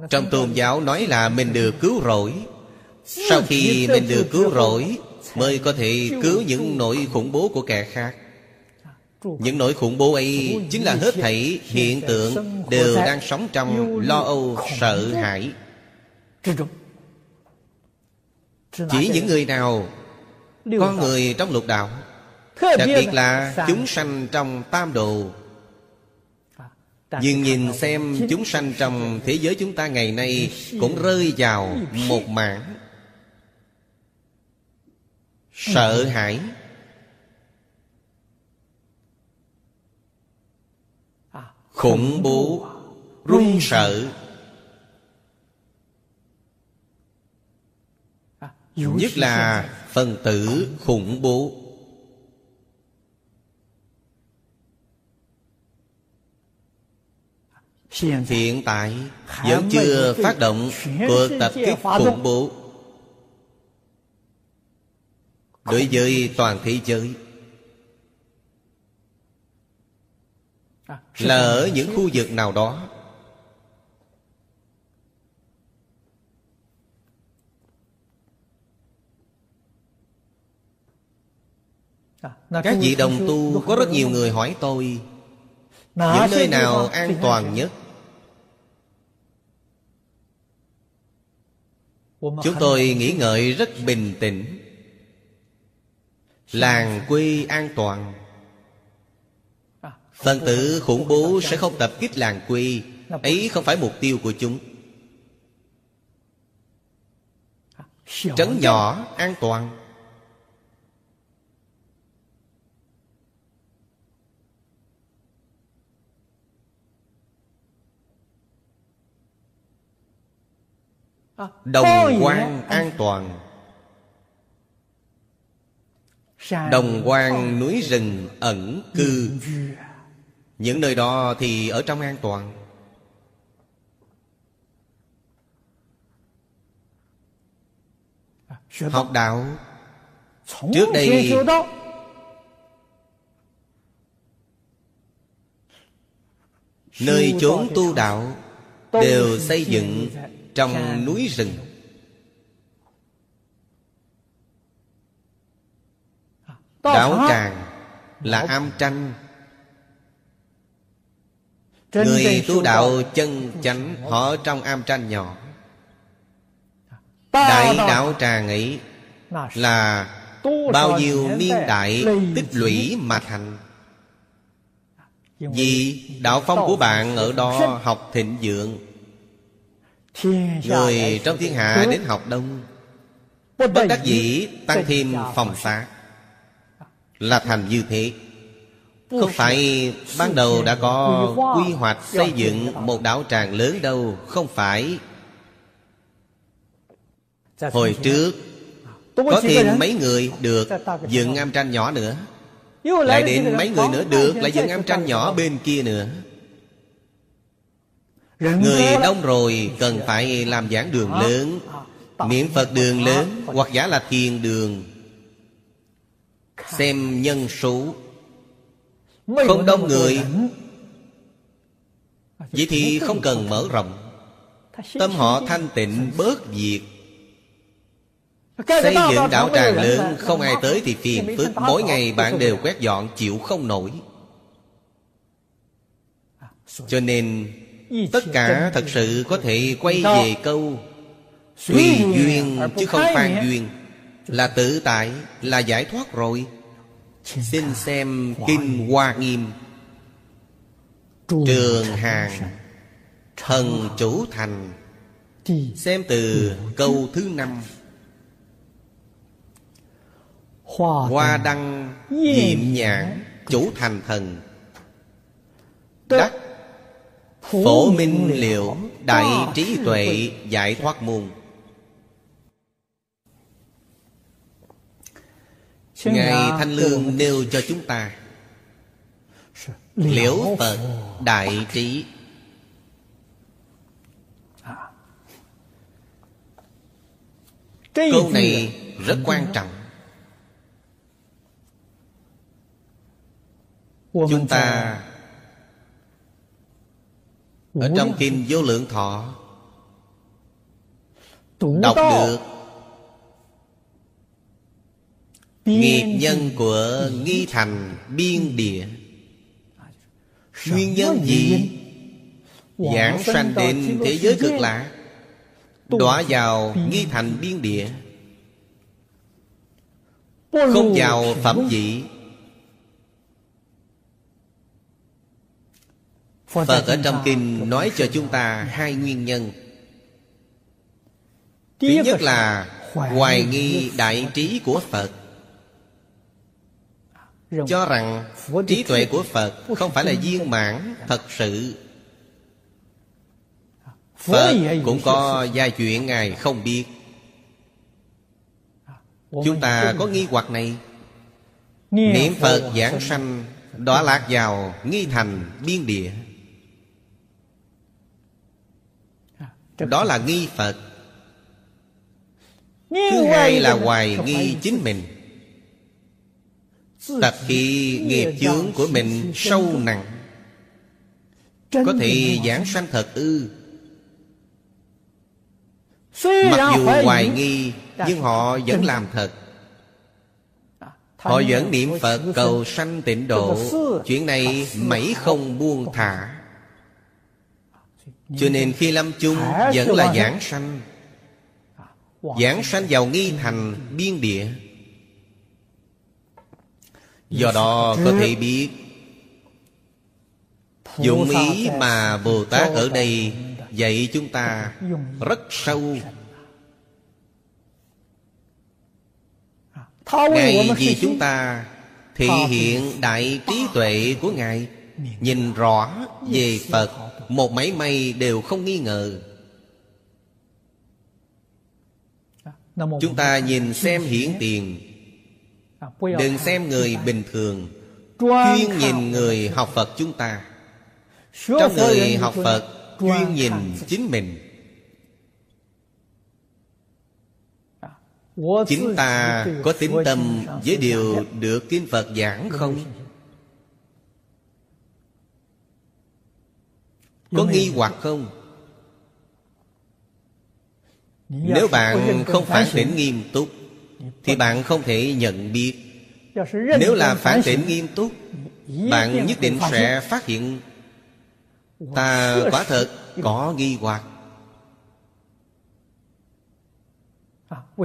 Trong tôn giáo nói là mình được cứu rỗi. Sau khi mình được cứu rỗi mới có thể cứu những nỗi khủng bố của kẻ khác. Những nỗi khủng bố ấy chính là hết thảy hiện tượng đều đang sống trong lo âu sợ hãi. Chỉ những người nào con người trong lục đạo, đặc biệt là chúng sanh trong tam đồ. Nhưng nhìn xem chúng sanh trong thế giới chúng ta ngày nay cũng rơi vào một mảng sợ hãi. Khủng bố, run sợ. Nhất là phần tử khủng bố. Hiện tại vẫn chưa phát động cuộc tập kích khủng bố đối với toàn thế giới, là ở những khu vực nào đó. Các vị đồng tu, có rất nhiều người hỏi tôi những nơi nào an toàn nhất. Chúng tôi nghĩ ngợi rất bình tĩnh. Làng quê an toàn, phần tử khủng bố sẽ không tập kích làng quê. Ấy không phải mục tiêu của chúng. Trấn nhỏ an toàn. Đồng Quang an toàn. Đồng Quang núi rừng ẩn cư, những nơi đó thì ở trong an toàn. Học đạo trước đây nơi chốn tu đạo đều xây dựng trong núi rừng. Đạo tràng là am tranh. Người tu đạo chân chánh họ trong am tranh nhỏ. Đại đạo tràng ấy là bao nhiêu niên đại tích lũy mà thành. Vì đạo phong của bạn ở đó học thịnh vượng, người trong thiên hạ đến học đông, bất đắc dĩ tăng thêm phòng xá, là thành như thế. Không phải ban đầu đã có quy hoạch xây dựng một đạo tràng lớn đâu. Không phải. Hồi trước có thêm mấy người được dựng am tranh nhỏ nữa, lại đến mấy người nữa được lại dựng am tranh nhỏ bên kia nữa. Người đông rồi cần phải làm giảng đường lớn, niệm Phật đường lớn, hoặc giả là thiền đường. Xem nhân số. Không đông người vậy thì không cần mở rộng. Tâm họ thanh tịnh bớt việc. Xây dựng đạo tràng lớn không ai tới thì phiền phức. Mỗi ngày bạn đều quét dọn chịu không nổi. Cho nên tất cả thật sự có thể quay về câu tùy duyên chứ không phan duyên, là tự tại, là giải thoát rồi. Xin xem Kinh Hoa Nghiêm. Trường Hàng Thần Chủ Thành, xem từ câu thứ 5. Hoa đăng nhiệm nhãn chủ thành thần, đắc phổ minh liệu đại trí tuệ giải thoát môn. Ngài Thanh Lương nêu cho chúng ta liễu Phật đại trí. Câu này rất quan trọng. Chúng ta ở trong Kinh Vô Lượng Thọ đọc được nghiệp nhân của nghi thành biên địa. Nguyên nhân gì giảng sanh đến thế giới cực lạ, đọa vào nghi thành biên địa, không vào phẩm vị. Phật ở trong Kinh nói cho chúng ta hai nguyên nhân. Thứ nhất là hoài nghi đại trí của Phật, cho rằng trí tuệ của Phật không phải là viên mãn thật sự. Phật cũng có vài chuyện Ngài không biết. Chúng ta có nghi hoặc này. Niệm Phật giảng sanh, đọa lạc vào nghi thành biên địa. Đó là nghi Phật. Thứ hai là hoài nghi chính mình. Tập khi nghiệp chướng của mình sâu nặng, có thể giảng sanh thật ư? Mặc dù hoài nghi nhưng họ vẫn làm thật. Họ vẫn niệm Phật cầu sanh tịnh độ. Chuyện này mảy không buông thả. Cho nên khi lâm chung vẫn là giảng sanh. Giảng sanh vào nghi thành biên địa. Do đó có thể biết dụng ý mà Bồ Tát ở đây dạy chúng ta rất sâu. Ngài vì chúng ta thể hiện đại trí tuệ của Ngài, nhìn rõ về Phật một mảy may đều không nghi ngờ. Chúng ta nhìn xem hiển tiền, đừng xem người bình thường, chuyên nhìn người học Phật chúng ta. Trong người học Phật chuyên nhìn chính mình. Chính ta có tín tâm với điều được kinh Phật giảng không? Có nghi hoặc không? Nếu bạn không phản tỉnh nghiêm túc thì bạn không thể nhận biết. Nếu là phản tỉnh nghiêm túc, bạn nhất định sẽ phát hiện ta quả thật có nghi hoặc.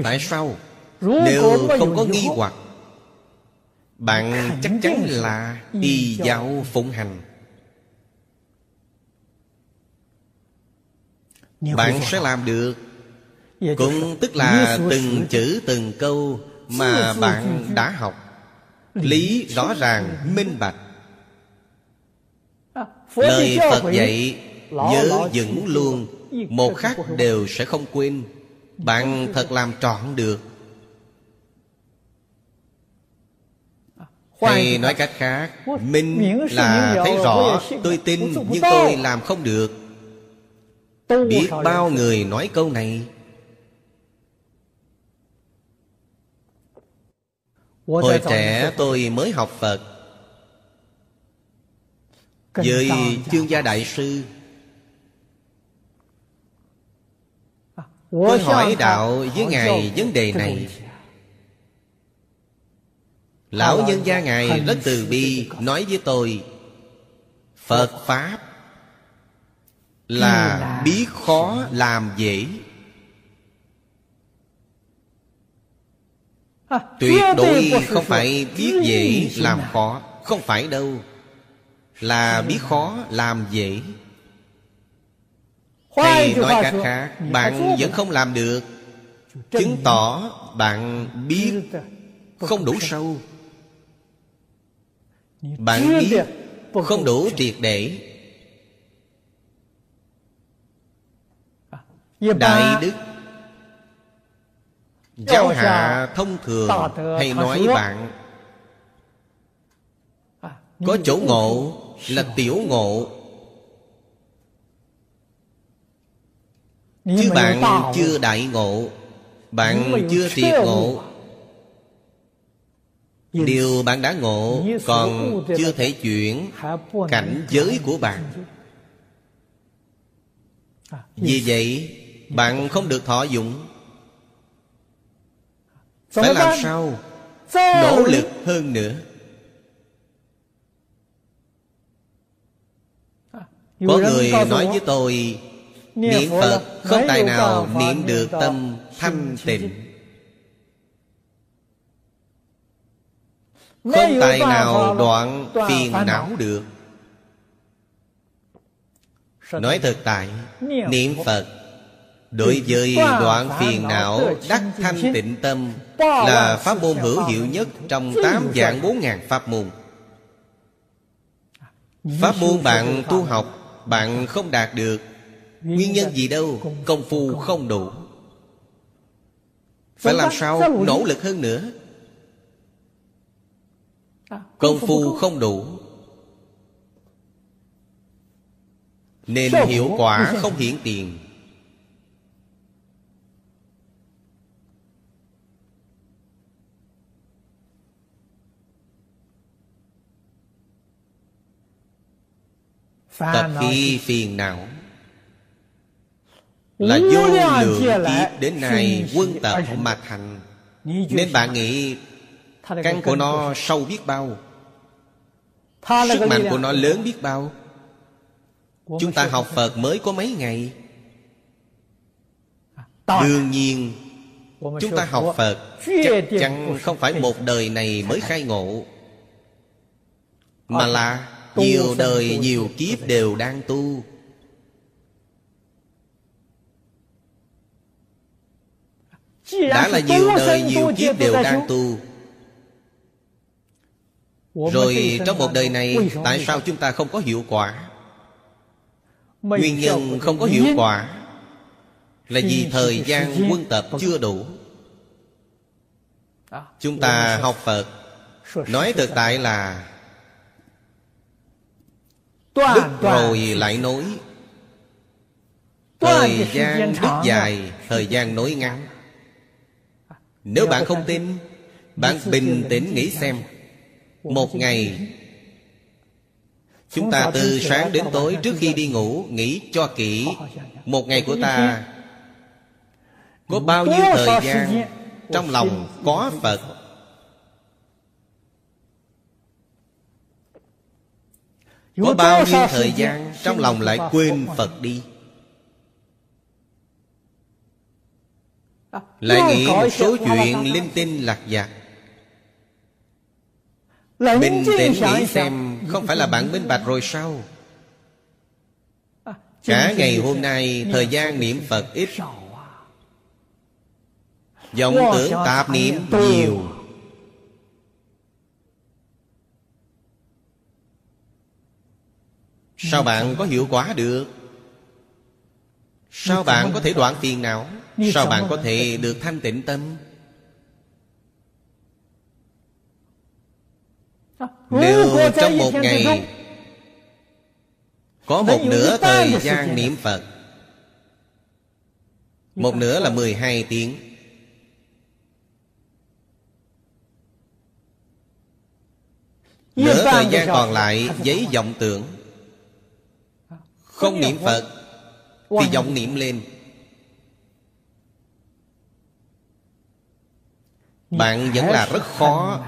Tại sao? Nếu không có nghi hoặc, bạn chắc chắn là y giáo phụng hành. Bạn sẽ làm được. Cũng tức là từng chữ từng câu mà bạn đã học, lý rõ ràng minh bạch. Lời Phật dạy nhớ vững luôn, một khắc đều sẽ không quên. Bạn thật làm trọn được. Hay nói cách khác, minh là thấy rõ. Tôi tin nhưng tôi làm không được. Biết bao người nói câu này. Hồi trẻ tôi mới học Phật với Chương Gia Đại Sư. Tôi hỏi đạo với Ngài vấn đề này. Lão nhân gia Ngài rất từ bi, nói với tôi Phật Pháp là biết khó làm dễ, tuyệt đối không phải biết dễ làm khó. Không phải đâu, là biết khó làm dễ. Hay nói cách khác, bạn vẫn không làm được, chứng tỏ bạn biết không đủ sâu. Bạn biết không đủ triệt để. Đại đức giáo hạ thông thường hay nói bạn có chỗ ngộ là tiểu ngộ, chứ bạn chưa đại ngộ, bạn chưa triệt ngộ. Điều bạn đã ngộ còn chưa thể chuyển cảnh giới của bạn. Vì vậy bạn không được thọ dụng. Phải làm sao? Nỗ lực hơn nữa. Có người nói với tôi niệm Phật không tài nào niệm được tâm thanh tịnh, không tài nào đoạn phiền não được. Nói thực tại, niệm Phật đối với đoạn phiền não đắc thanh tịnh tâm là pháp môn hữu hiệu nhất trong 8 vạn 4 ngàn pháp môn. Pháp môn bạn tu học bạn không đạt được, nguyên nhân gì đâu? Công phu không đủ. Phải làm sao? Nỗ lực hơn nữa. Công phu không đủ nên hiệu quả không hiển tiền. Tập khí phiền não là vô lượng kiếp đến nay quân tập mà thành. Nên bạn nghĩ căn của nó sâu biết bao, sức mạnh của nó lớn biết bao. Chúng ta học Phật mới có mấy ngày. Đương nhiên chúng ta học Phật chắc chắn không phải một đời này mới khai ngộ, mà là nhiều đời nhiều kiếp đều đang tu. Đã là nhiều đời nhiều kiếp đều đang tu rồi, trong một đời này tại sao chúng ta không có hiệu quả? Nguyên nhân không có hiệu quả là vì thời gian quân tập chưa đủ. Chúng ta học Phật nói thực tại là đứt rồi lại nối. Thời gian đứt dài, thời gian nối ngắn. Nếu bạn không tin, bạn bình tĩnh nghĩ xem. Một ngày chúng ta từ sáng đến tối trước khi đi ngủ nghĩ cho kỹ, một ngày của ta có bao nhiêu thời gian trong lòng có Phật? Có bao nhiêu thời gian trong lòng lại quên Phật đi? Lại nghĩ một số chuyện linh tinh lạc vặt. Bình tĩnh nghĩ xem, không phải là bạn minh bạch rồi sao? Cả ngày hôm nay thời gian niệm Phật ít, vọng tưởng tạp niệm nhiều. Sao bạn có hiệu quả được? Sao bạn có thể đoạn phiền não? Sao bạn có thể được thanh tịnh tâm? Nếu trong một ngày có một nửa thời gian niệm Phật, một nửa là 12 tiếng, nửa thời gian còn lại với vọng tưởng. Không niệm Phật thì vọng niệm lên. Bạn vẫn là rất khó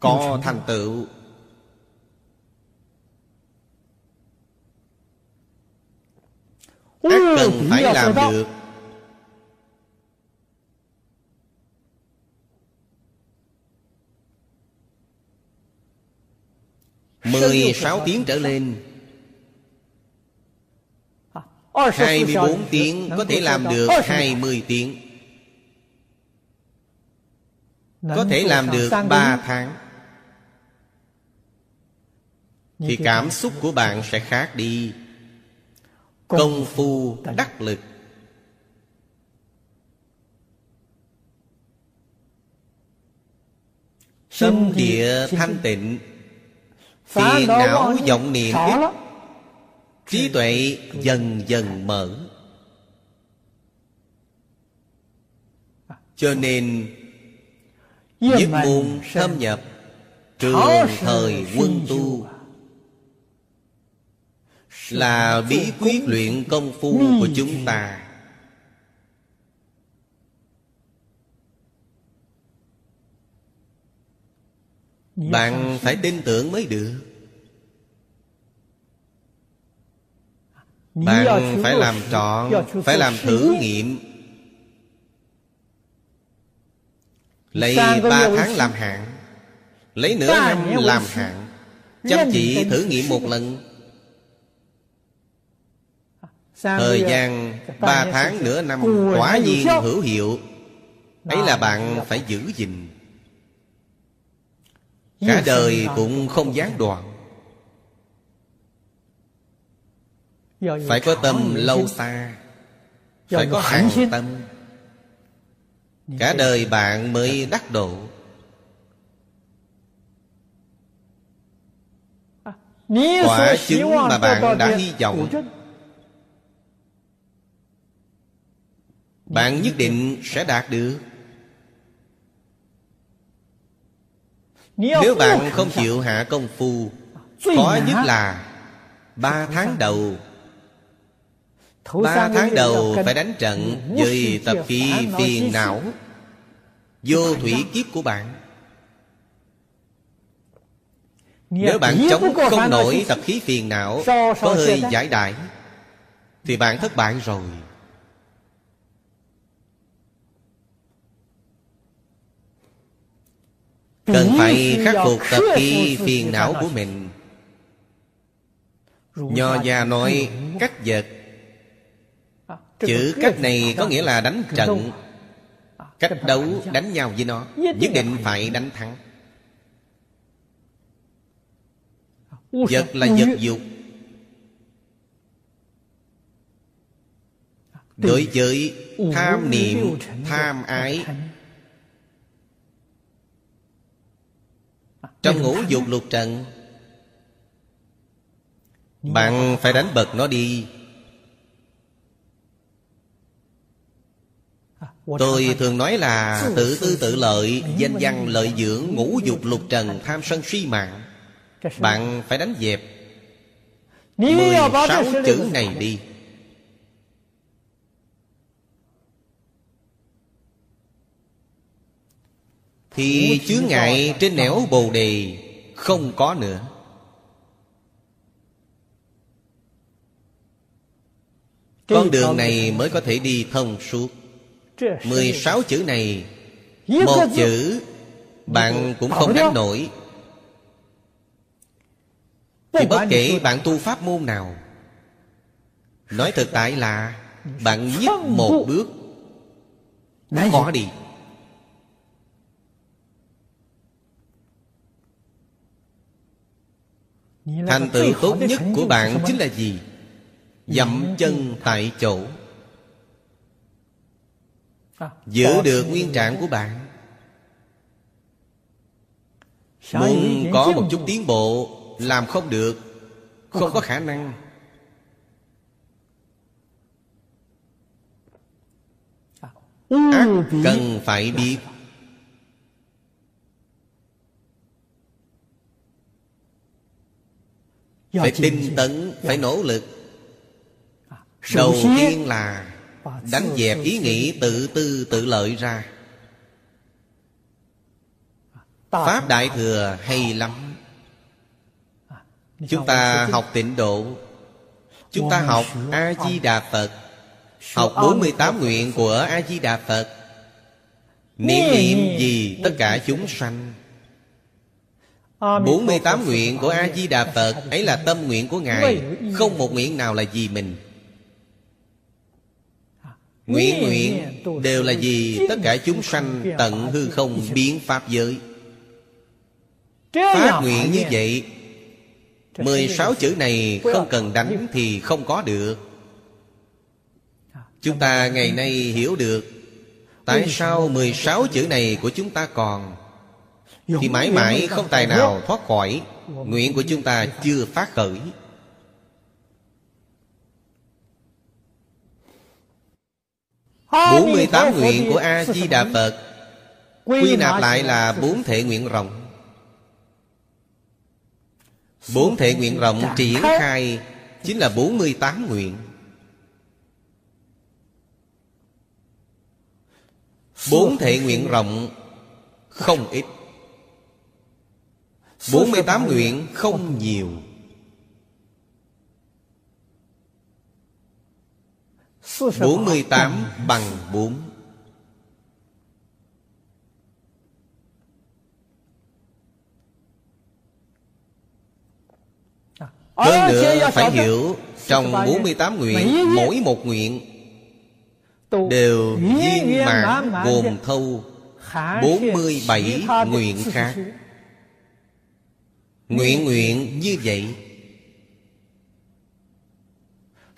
có thành tựu. Ác cần phải làm được. Mười 16 tiếng trở lên, 24 tiếng, có thể làm được 20 tiếng, có thể làm được 3 tháng. Thì cảm xúc của bạn sẽ khác đi. Công phu đắc lực. Tâm địa thanh tịnh, phiền não vọng niệm ít, trí tuệ dần dần mở. Cho nên nhất môn thâm nhập, trường thời quân tu là bí quyết luyện công phu của chúng ta. Bạn phải tin tưởng mới được. Bạn phải làm trọn, phải làm thử nghiệm. Lấy 3 tháng làm hạn, lấy nửa năm làm hạn. Chăm chỉ thử nghiệm một lần. Thời gian 3 tháng nửa năm quả nhiên hữu hiệu. Ấy là bạn phải giữ gìn. Cả đời cũng không gián đoạn. Phải có tâm lâu xa, phải có hàng tâm. Cả đời bạn mới đắc độ. Quả chứng mà bạn đã hy vọng, bạn nhất định sẽ đạt được. Nếu bạn không chịu hạ công phu, khó nhất là 3 tháng đầu phải đánh trận với tập khí phiền não vô thủy kiếp của bạn. Nếu bạn chống không nổi tập khí phiền não, có hơi giải đãi, thì bạn thất bại rồi. Cần phải khắc phục tập khí phiền não của mình. Nho gia nói cách vật. Chữ cách này có nghĩa là đánh trận, cách đấu đánh nhau với nó, nhất định phải đánh thắng. Vật là vật dục. Đối với tham niệm, tham ái, trong ngũ dục lục trần, bạn phải đánh bật nó đi. Tôi thường nói là tự tư tự lợi, danh văn lợi dưỡng, ngũ dục lục trần, tham sân si mạng, bạn phải đánh dẹp 16 chữ này đi. Thì chướng ngại trên nẻo Bồ Đề không có nữa. Con đường này mới có thể đi thông suốt. 16 chữ này, một chữ bạn cũng không đánh nổi, thì bất kể bạn tu pháp môn nào, nói thực tại là bạn nhích một bước cũng khó đi. Thành tựu tốt nhất của bạn chính là gì? Dậm chân tại chỗ, giữ được nguyên trạng của bạn. Muốn có một chút tiến bộ, làm không được, không có khả năng. Ác cần phải biết. Phải tinh tấn, phải nỗ lực. Đầu tiên là đánh dẹp ý nghĩ tự tư tự lợi ra. Pháp Đại Thừa hay lắm. Chúng ta học Tịnh Độ, chúng ta học A-di-đà Phật, học 48 nguyện của A-di-đà Phật. Niệm niệm gì tất cả chúng sanh. 48 nguyện của A-di-đà Phật ấy là tâm nguyện của Ngài, không một nguyện nào là vì mình. Nguyện nguyện đều là vì tất cả chúng sanh tận hư không biến pháp giới. Phát nguyện như vậy, 16 chữ này không cần đánh thì không có được. Chúng ta ngày nay hiểu được tại sao 16 chữ này của chúng ta còn, thì mãi mãi không tài nào thoát khỏi. Nguyện của chúng ta chưa phát khởi. Bốn mươi tám nguyện của A-di-đà Phật quy nạp lại là 4 thể nguyện rộng. 4 thể nguyện rộng triển khai chính là 48 nguyện. 4 thể nguyện rộng không ít, 48 nguyện không nhiều. Bốn mươi tám bằng 4. Hơn nữa phải hiểu, trong 48 nguyện, mỗi một nguyện đều viên mãn gồm thâu 47 nguyện khác. Nguyện nguyện như vậy,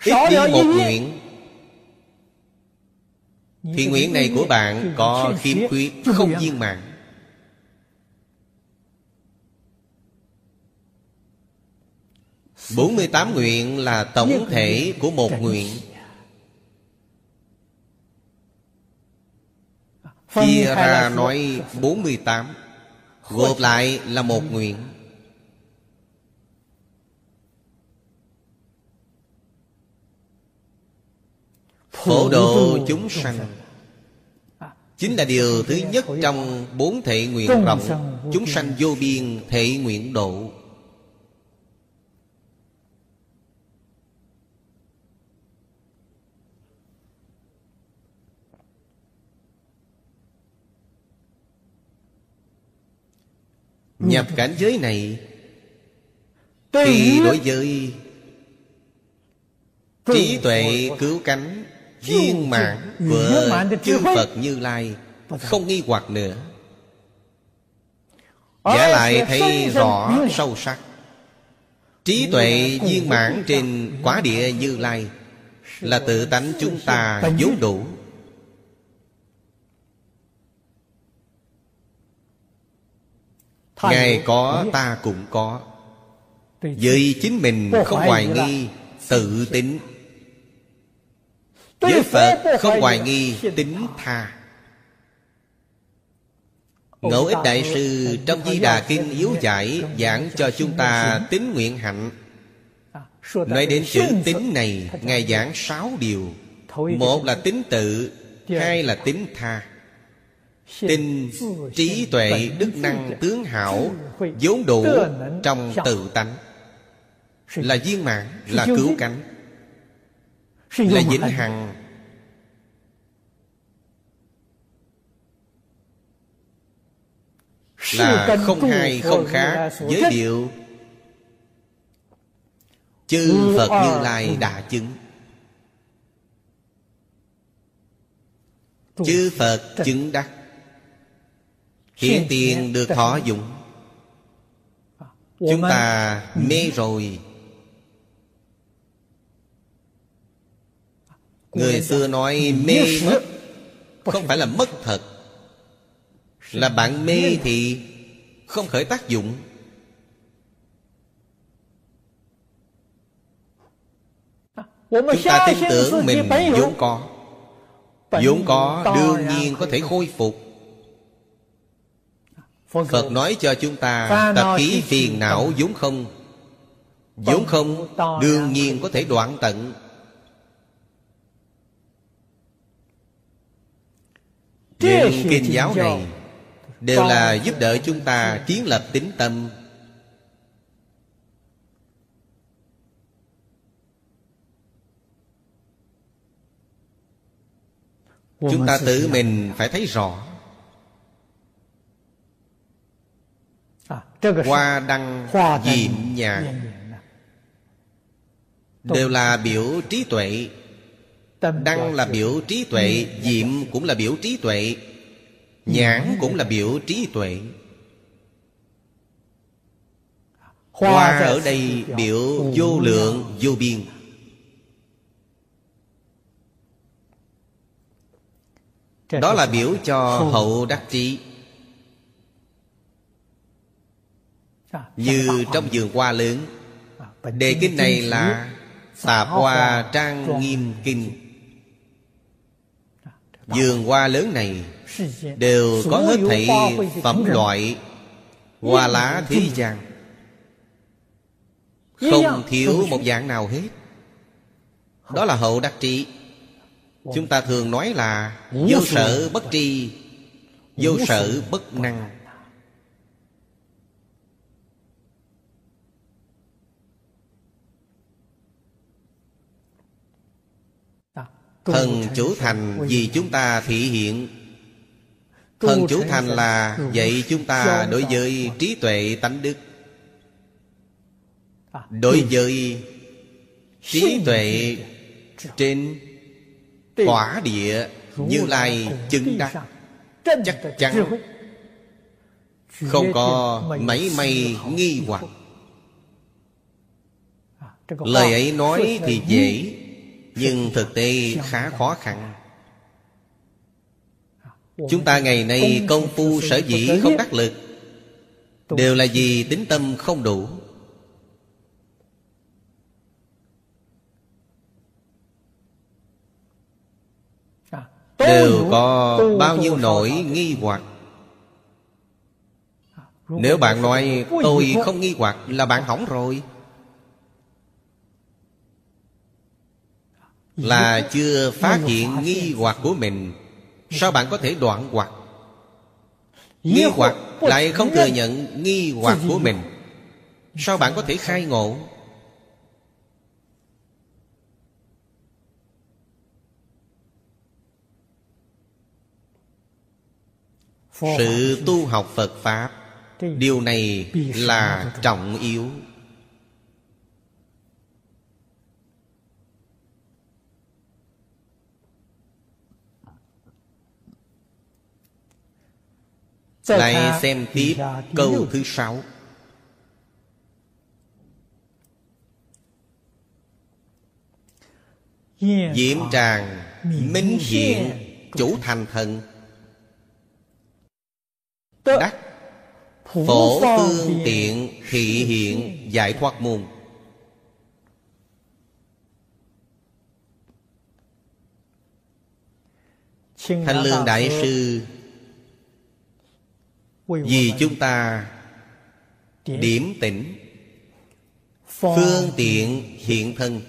ít đi một nguyện thì nguyện này của bạn có khiếm khuyết, không viên mãn. Bốn mươi tám nguyện là tổng thể của một nguyện, chia ra nói 48, gộp lại là một nguyện. Phổ độ chúng sanh chính là điều thứ nhất trong bốn thệ nguyện rộng. Chúng sanh vô biên thệ nguyện độ. Nhập cảnh giới này thì đối với trí tuệ cứu cánh viên mãn của chư Phật Như Lai không nghi hoặc nữa, giả lại thấy rõ sâu sắc. Trí tuệ viên mãn trên quả địa Như Lai là tự tánh chúng ta vốn đủ. Ngài có, ta cũng có. Vì chính mình không hoài nghi tự tính, với Phật không hoài nghi tính tha. Ngẫu Ích Đại Sư trong Di Đà Kinh yếu giải giảng cho chúng ta tín nguyện hạnh. Nói đến chữ tín này, Ngài giảng 6 điều. Một là tín tự, hai là tín tha. Tin trí tuệ đức năng tướng hảo vốn đủ trong tự tánh, là viên mãn, là cứu cánh, là vĩnh hằng. Là không hai không khác với điều chư Phật Như Lai đã chứng. Chư Phật chứng đắc, hiện tiền được thọ dụng. Chúng ta mê rồi. Người xưa nói mê mất, không phải là mất thật, là bạn mê thì không khởi tác dụng. Chúng ta tin tưởng mình vốn có. Vốn có đương nhiên có thể khôi phục. Phật nói cho chúng ta tập khí phiền não vốn không. Vốn không đương nhiên có thể đoạn tận. Những kinh giáo này đều là giúp đỡ chúng ta kiến lập tín tâm. Chúng ta tự mình phải thấy rõ. Hoa đăng diệm nhạc đều là biểu trí tuệ. Đăng là biểu trí tuệ, diệm cũng là biểu trí tuệ, nhãn cũng là biểu trí tuệ. Hoa ở đây biểu vô lượng vô biên. Đó là biểu cho hậu đắc trí. Như trong vườn hoa lớn, đề kinh này là Tạp Hoa Trang Nghiêm Kinh. Vườn hoa lớn này đều có hết thảy phẩm loại hoa lá thế gian, không thiếu một dạng nào hết. Đó là hậu đắc trí. Chúng ta thường nói là vô sở bất tri, vô sở bất năng. Thần chủ thành vì chúng ta thị hiện. Thần chủ thành là dạy chúng ta đối với trí tuệ tánh đức, đối với trí tuệ trên quả địa Như Lai chứng đắc, chắc chắn không có mảy may nghi hoặc. Lời ấy nói thì dễ, nhưng thực tế khá khó khăn. Chúng ta ngày nay công phu sở dĩ không đắc lực, đều là vì tín tâm không đủ. Đều có bao nhiêu nỗi nghi hoặc. Nếu bạn nói tôi không nghi hoặc là bạn hỏng rồi. là chưa phát hiện nghi hoặc của mình. Sao bạn có thể đoạn hoặc? Nghi hoặc lại không thừa nhận nghi hoặc của mình, sao bạn có thể khai ngộ? Sự tu học Phật Pháp, điều này là trọng yếu. Lại xem tiếp câu thứ 6. Diễm tràng minh hiện chủ thành thần, đắc phổ tương tiện thị hiện giải thoát môn. Thanh Lương Đại Sư vì chúng ta điểm tỉnh phương tiện hiện thân.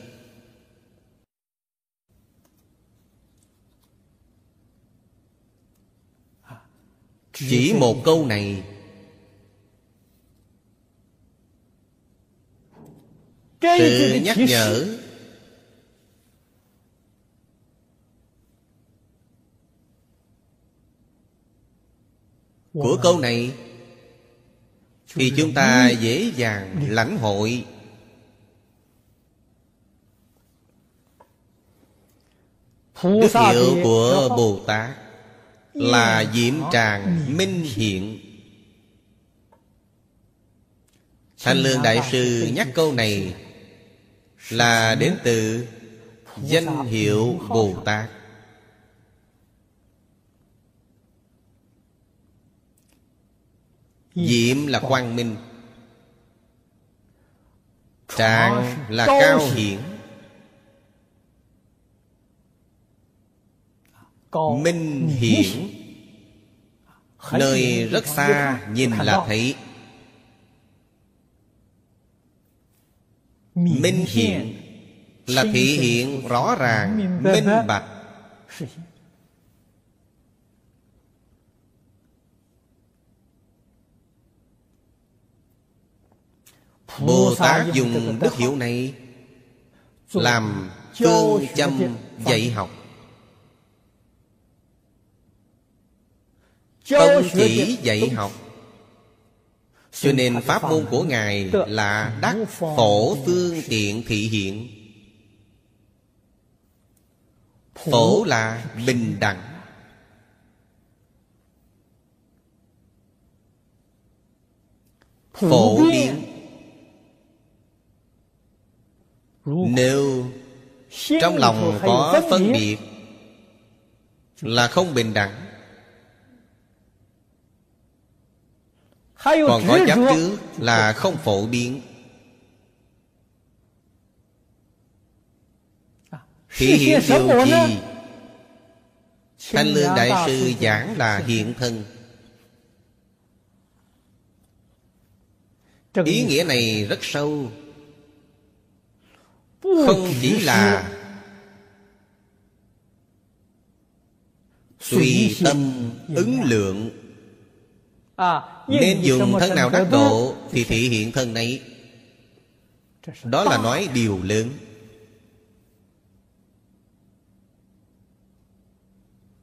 Chỉ một câu này, sự nhắc nhở của câu này thì chúng ta dễ dàng lãnh hội. Đức hiệu của Bồ Tát là diễm tràng minh hiện. Thanh Lương Đại Sư nhắc câu này là đến từ danh hiệu Bồ Tát. Diễm là quang minh, tràng là cao hiển, minh hiển nơi rất xa nhìn là thấy. Minh hiển là thị hiện rõ ràng, minh bạch. Bồ Tát dùng đức hiệu này làm cương châm dạy học, tông chỉ dạy học. Cho nên pháp môn của Ngài là đắc phổ phương tiện thị hiện. Phổ là bình đẳng, phổ biến. Nếu trong lòng có phân biệt là không bình đẳng, còn có chấp trước là không phổ biến. Thị hiện điều gì? Thanh Lương Đại Sư giảng là hiện thân. Ý nghĩa này rất sâu, không chỉ là tùy tâm ứng lượng. Nên dùng thân nào đắc độ thì thị hiện thân này. Đó là nói điều lớn.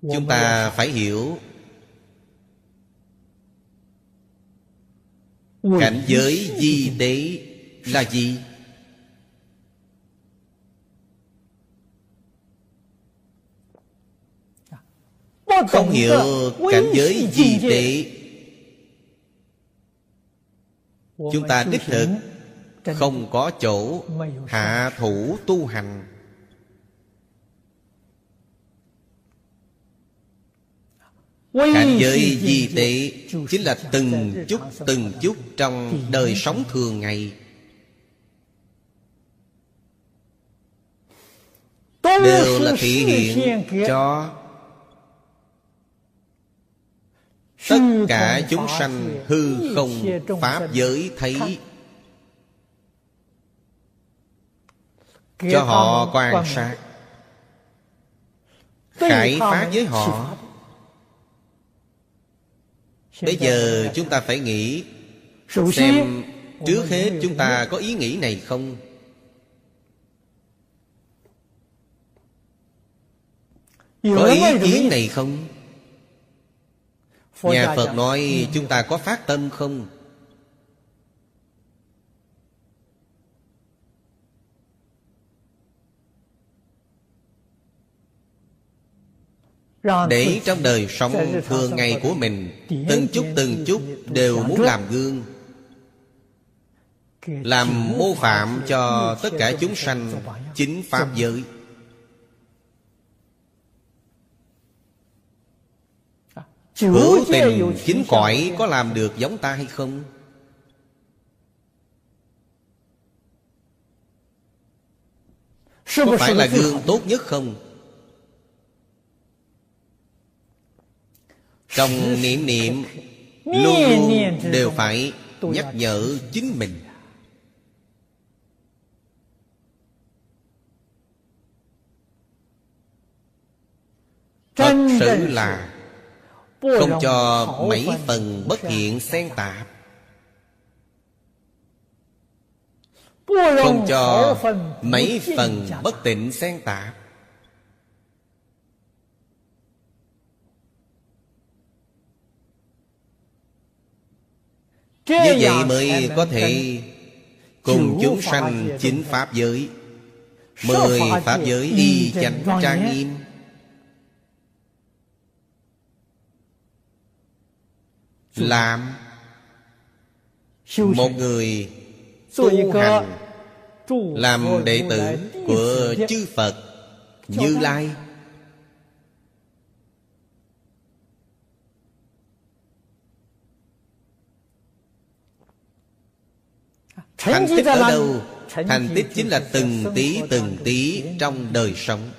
Chúng ta phải hiểu cảnh giới di tế là gì. Không hiểu cảnh giới di tế, chúng ta đích thực không có chỗ hạ thủ tu hành. Cảnh giới di tế chính là từng chút trong đời sống thường ngày đều là thể hiện cho tất cả chúng sanh hư không pháp giới thấy, cho họ quan sát. khải phá với họ. Bây giờ chúng ta phải nghĩ xem trước hết chúng ta có ý nghĩ này không. Có ý kiến này không? Nhà Phật nói chúng ta có phát tâm không? Để trong đời sống thường ngày của mình, từng chút đều muốn làm gương, làm mô phạm cho tất cả chúng sanh chính pháp giới. Hữu tình chính cõi có làm được giống ta hay không? Có phải là gương tốt nhất không? Trong niệm niệm luôn luôn đều phải nhắc nhở chính mình. Thật sự là không cho mấy phần bất thiện xen tạp, không cho mấy phần bất tịnh xen tạp. Như vậy mới có thể cùng chúng sanh chính pháp giới, 10 pháp giới y chánh trang nghiêm. Làm một người tu hành, làm đệ tử của chư Phật Như Lai, thành tích ở đâu? Thành tích chính là từng tí trong đời sống.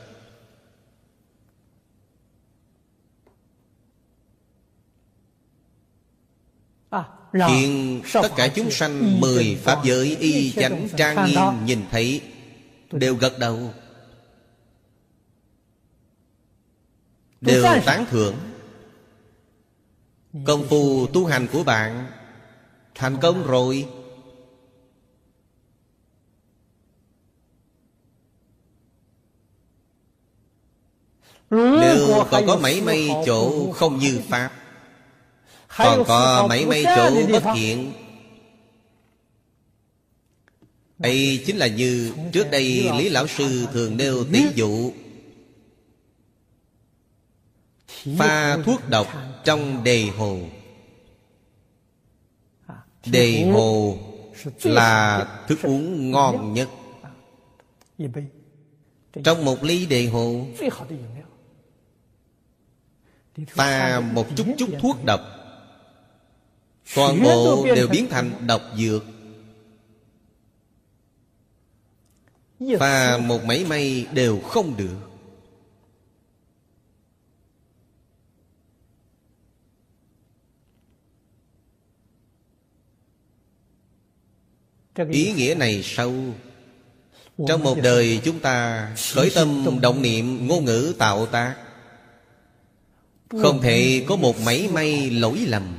Hiện tất cả chúng sanh 10 pháp giới y chánh trang nghiêm nhìn thấy đều gật đầu, đều tán thưởng. Công phu tu hành của bạn thành công rồi. Nếu còn có mấy chỗ không như pháp, còn có mấy chỗ bất thiện, đây chính là như trước đây Lý Lão Sư thường nêu ví dụ pha thuốc độc trong đề hồ. Đề hồ là thức uống ngon nhất. Trong một ly đề hồ pha một chút thuốc độc, toàn bộ đều biến thành độc dược. Pha một mảy đều không được. Ý nghĩa này sâu. Trong một đời chúng ta khởi tâm động niệm, ngôn ngữ tạo tác, không thể có một mảy lỗi lầm.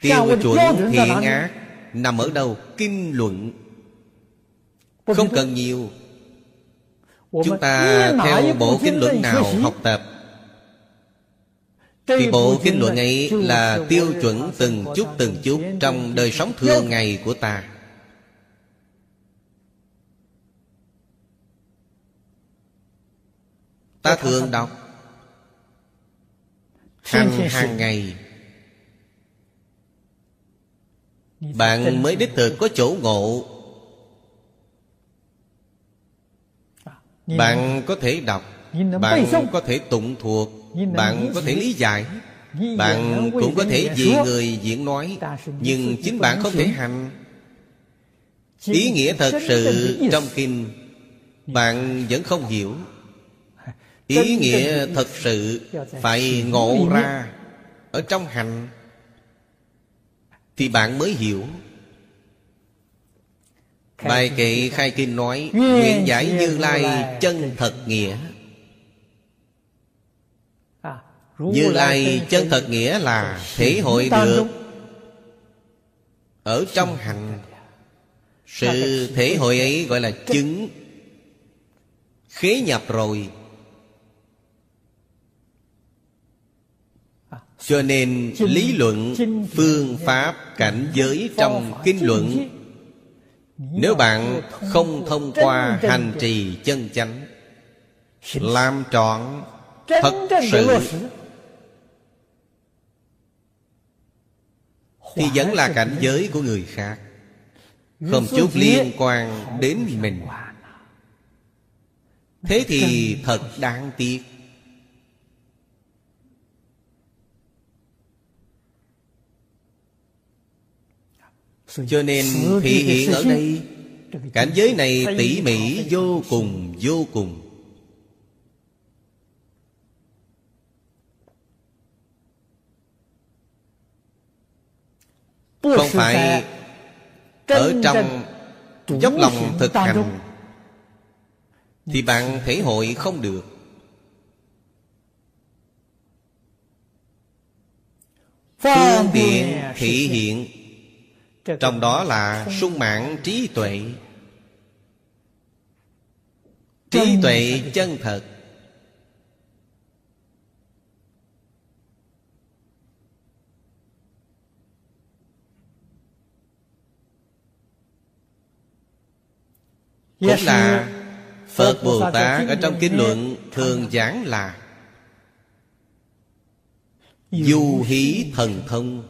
Tiêu chuẩn thiện ác nằm ở đâu? Kinh luận. Không cần nhiều. Chúng ta theo bộ kinh luận nào học tập thì bộ kinh luận ấy là tiêu chuẩn từng chút trong đời sống thường ngày của ta. Ta thường đọc hàng ngày, bạn mới đích thực có chỗ ngộ. Bạn có thể đọc, bạn có thể tụng thuộc, bạn có thể lý giải, bạn cũng có thể vì người diễn nói, nhưng chính bạn không thể hành. Ý nghĩa thật sự trong kinh bạn vẫn không hiểu. Ý nghĩa thật sự phải ngộ ra ở trong hành thì bạn mới hiểu. Bài kệ khai kinh nói: nguyện giải Như Lai chân thật nghĩa. Như Lai chân thật nghĩa là thể hội được ở trong hạnh. Sự thể hội ấy gọi là chứng. Khế nhập rồi, cho nên lý luận, phương pháp, cảnh giới trong kinh luận, nếu bạn không thông qua hành trì chân chánh, làm trọn thật sự, thì vẫn là cảnh giới của người khác, không chút liên quan đến mình. Thế thì thật đáng tiếc. Cho nên thị hiện ở đây, cảnh giới này tỉ mỉ vô cùng vô cùng. Không phải ở trong dốc lòng thực hành thì bạn thể hội không được. Phương tiện thị hiện trong đó là sung mãn trí tuệ. Trí tuệ chân thật. Cũng là Phật Bồ Tát ở trong kinh luận thường giảng là du hí thần thông.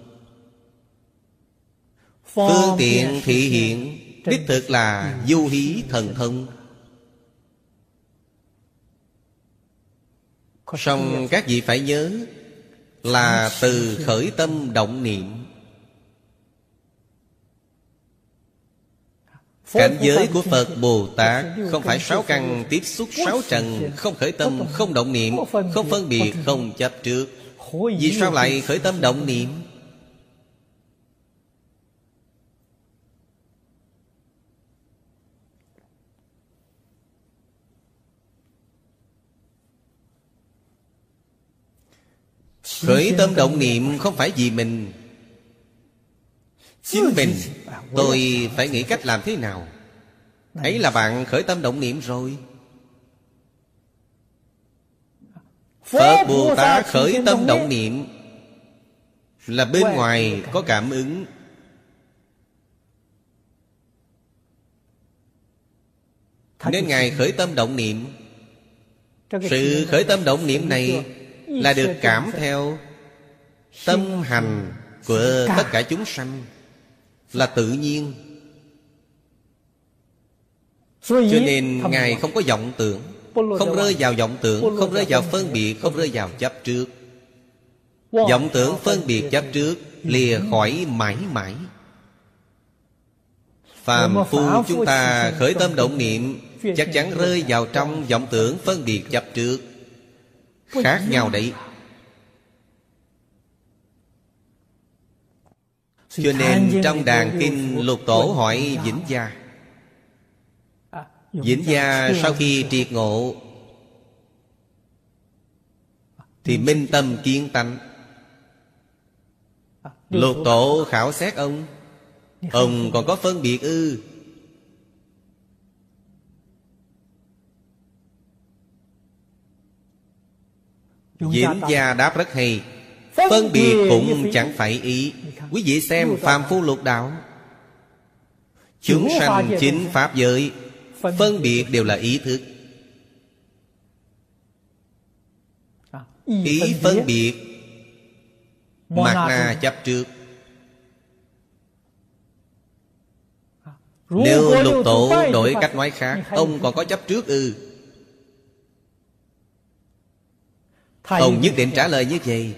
Phương tiện thị hiện đích thực là du hí thần thông. Song các vị phải nhớ là từ khởi tâm động niệm. Cảnh giới của Phật Bồ Tát không phải sáu căn tiếp xúc sáu trần, không khởi tâm, không động niệm, không phân biệt, không chấp trước. Vì sao lại khởi tâm động niệm? Khởi tâm động niệm không phải vì mình. Chính mình, tôi phải nghĩ cách làm thế nào. Ấy là bạn khởi tâm động niệm rồi. Phật Bồ Tát khởi tâm động niệm là bên ngoài có cảm ứng. Nên Ngài khởi tâm động niệm. Sự khởi tâm động niệm này là được cảm theo tâm hành của tất cả chúng sanh, là tự nhiên. Cho nên Ngài không có vọng tưởng, không rơi vào vọng tưởng, không rơi vào phân biệt, không rơi vào chấp trước. Vọng tưởng, phân biệt, chấp trước lìa khỏi mãi mãi. Phàm phu chúng ta khởi tâm động niệm chắc chắn rơi vào trong vọng tưởng, phân biệt, chấp trước. Khác nhau đấy. Cho nên trong đàn kinh Lục Tổ hỏi Vĩnh Gia. Vĩnh Gia sau khi triệt ngộ thì minh tâm kiến tánh. Lục Tổ khảo xét ông: ông còn có phân biệt ư? Vĩnh Gia đáp rất hay: phân biệt cũng chẳng phải ý. Quý vị xem phàm phu lục đạo, chúng sanh chính pháp giới, phân biệt đều là ý thức. Ý phân biệt mạt na chấp trước. Nếu Lục Tổ đổi cách nói khác: ông còn có chấp trước ư? Ông nhất định trả lời như vậy: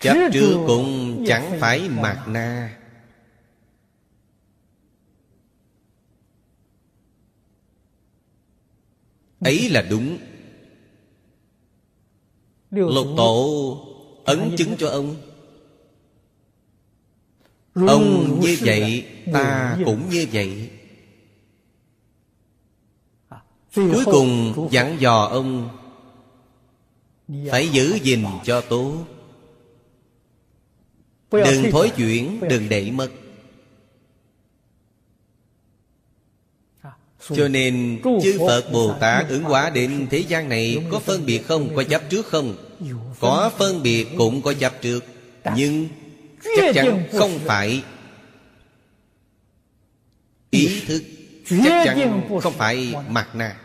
chấp trước cũng chẳng phải mạt na. Ấy là đúng. Lục Tổ ấn chứng cho ông: Ông như vậy, ta cũng như vậy. Cuối cùng dặn dò ông phải giữ gìn cho tốt, đừng thối chuyển, đừng để mất. Cho nên chư Phật Bồ Tát ứng hóa đến thế gian này có phân biệt không? Có chấp trước không? Có phân biệt cũng có chấp trước, nhưng chắc chắn không phải ý thức, chắc chắn không phải mặt nạ.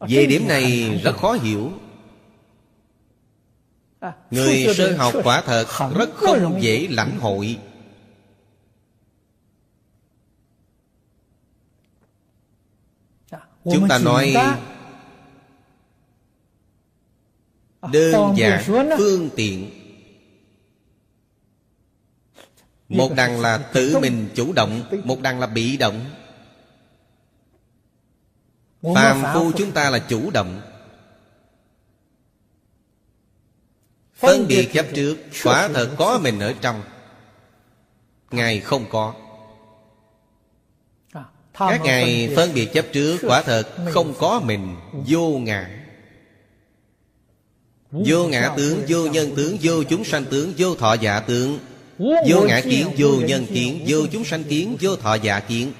Về điểm này rất khó hiểu. Người sơ học quả thật rất không dễ lãnh hội. Chúng ta nói đơn giản phương tiện, một đằng là tự mình chủ động, một đằng là bị động. Phàm phu chúng ta là chủ động, phân biệt chấp trước, quả thật có mình ở trong. Ngài không có. Các ngài phân biệt chấp trước, quả thật không có mình, vô ngã. Vô ngã tướng, vô nhân tướng, vô chúng sanh tướng, vô thọ giả tướng. Vô ngã kiến, vô nhân kiến, vô chúng sanh kiến, vô thọ giả kiến.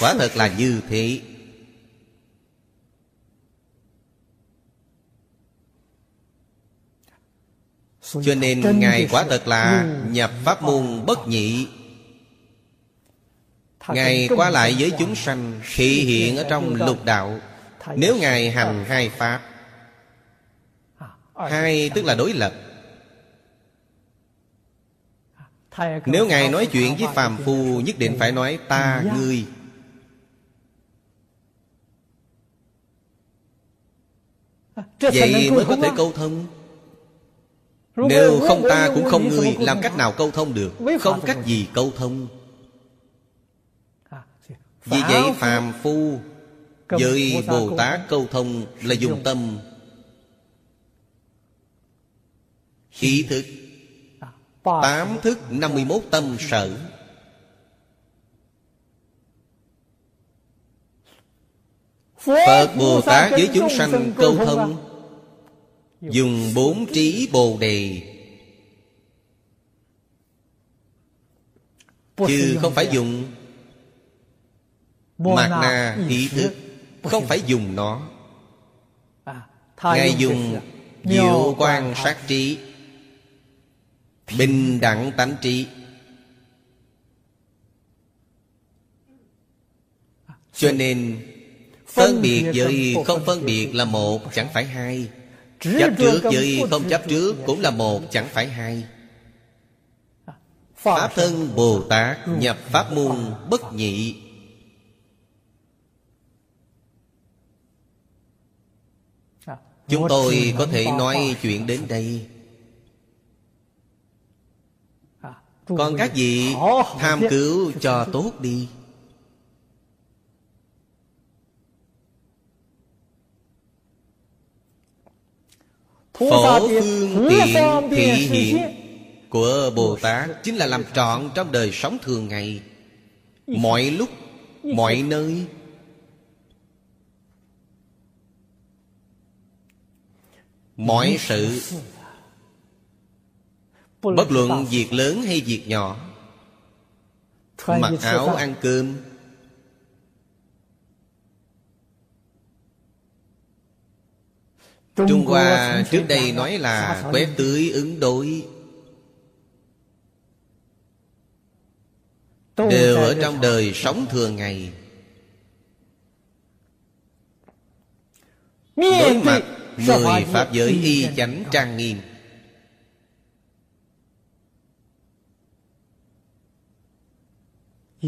Quả thật là như thế. Cho nên ngài quả thật là nhập pháp môn bất nhị. Ngài qua lại với chúng sanh, thị hiện ở trong lục đạo. Nếu ngài hành hai pháp, hai tức là đối lập. Nếu ngài nói chuyện với phàm phu, nhất định phải nói ta ngươi. Vậy mới có thể câu thông. Nếu không ta cũng không ngươi, làm cách nào câu thông được? Không cách gì câu thông. Vì vậy phàm phu với Bồ Tát câu thông là dùng tâm, ý thức. 8 thức 51 tâm sở. Phật Bồ Tát với chúng sanh câu thông dùng 4 trí Bồ Đề, chứ không phải dùng mạt na ý thức. Không phải dùng nó. Ngài dùng diệu quan sát trí, bình đẳng tánh trí. Cho nên phân biệt với không phân biệt là một, chẳng phải hai. Chấp trước với không chấp trước cũng là một, chẳng phải hai. Pháp thân Bồ Tát nhập pháp môn bất nhị. Chúng tôi có thể nói chuyện đến đây. Còn các vị tham cứu cho tốt đi. Phổ phương tiện thị hiện của Bồ Tát chính là làm trọn trong đời sống thường ngày, mọi lúc, mọi nơi. Mọi sự, bất luận việc lớn hay việc nhỏ, mặc áo ăn cơm, Trung Hoa trước đây nói là quét tưới ứng đối, đều ở trong đời sống thường ngày. Đối mặt 10 pháp giới y chánh trang nghiêm.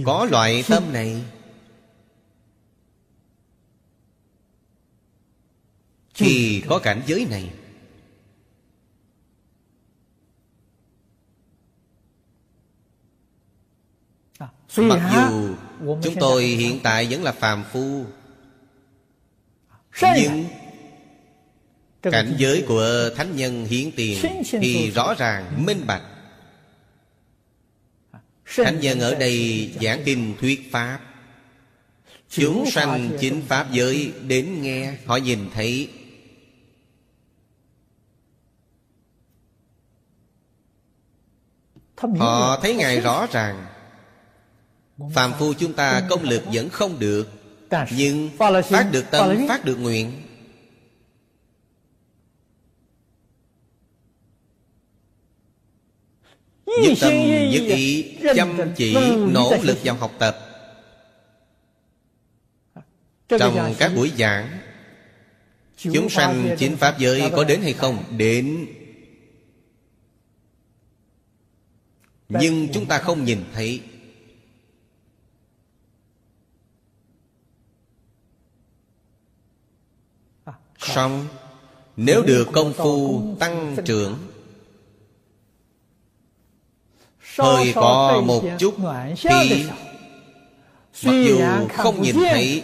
Có loại tâm này, khi có cảnh giới này, mặc dù chúng tôi hiện tại vẫn là phàm phu, nhưng Cảnh giới của thánh nhân hiển tiền thì rõ ràng, minh bạch. Thánh nhân ở đây giảng kinh thuyết pháp, chúng sanh chính pháp giới đến nghe, họ nhìn thấy. Họ thấy Ngài rõ ràng. Phàm phu chúng ta công lực vẫn không được, nhưng phát được tâm, phát được nguyện. Nhất tâm, nhất ý, chăm chỉ, nỗ lực vào học tập. Trong các buổi giảng, chúng sanh chín pháp giới có đến hay không? Đến. Nhưng chúng ta không nhìn thấy. Xong, nếu được công phu tăng trưởng, hơi có một chút thì mặc dù không nhìn thấy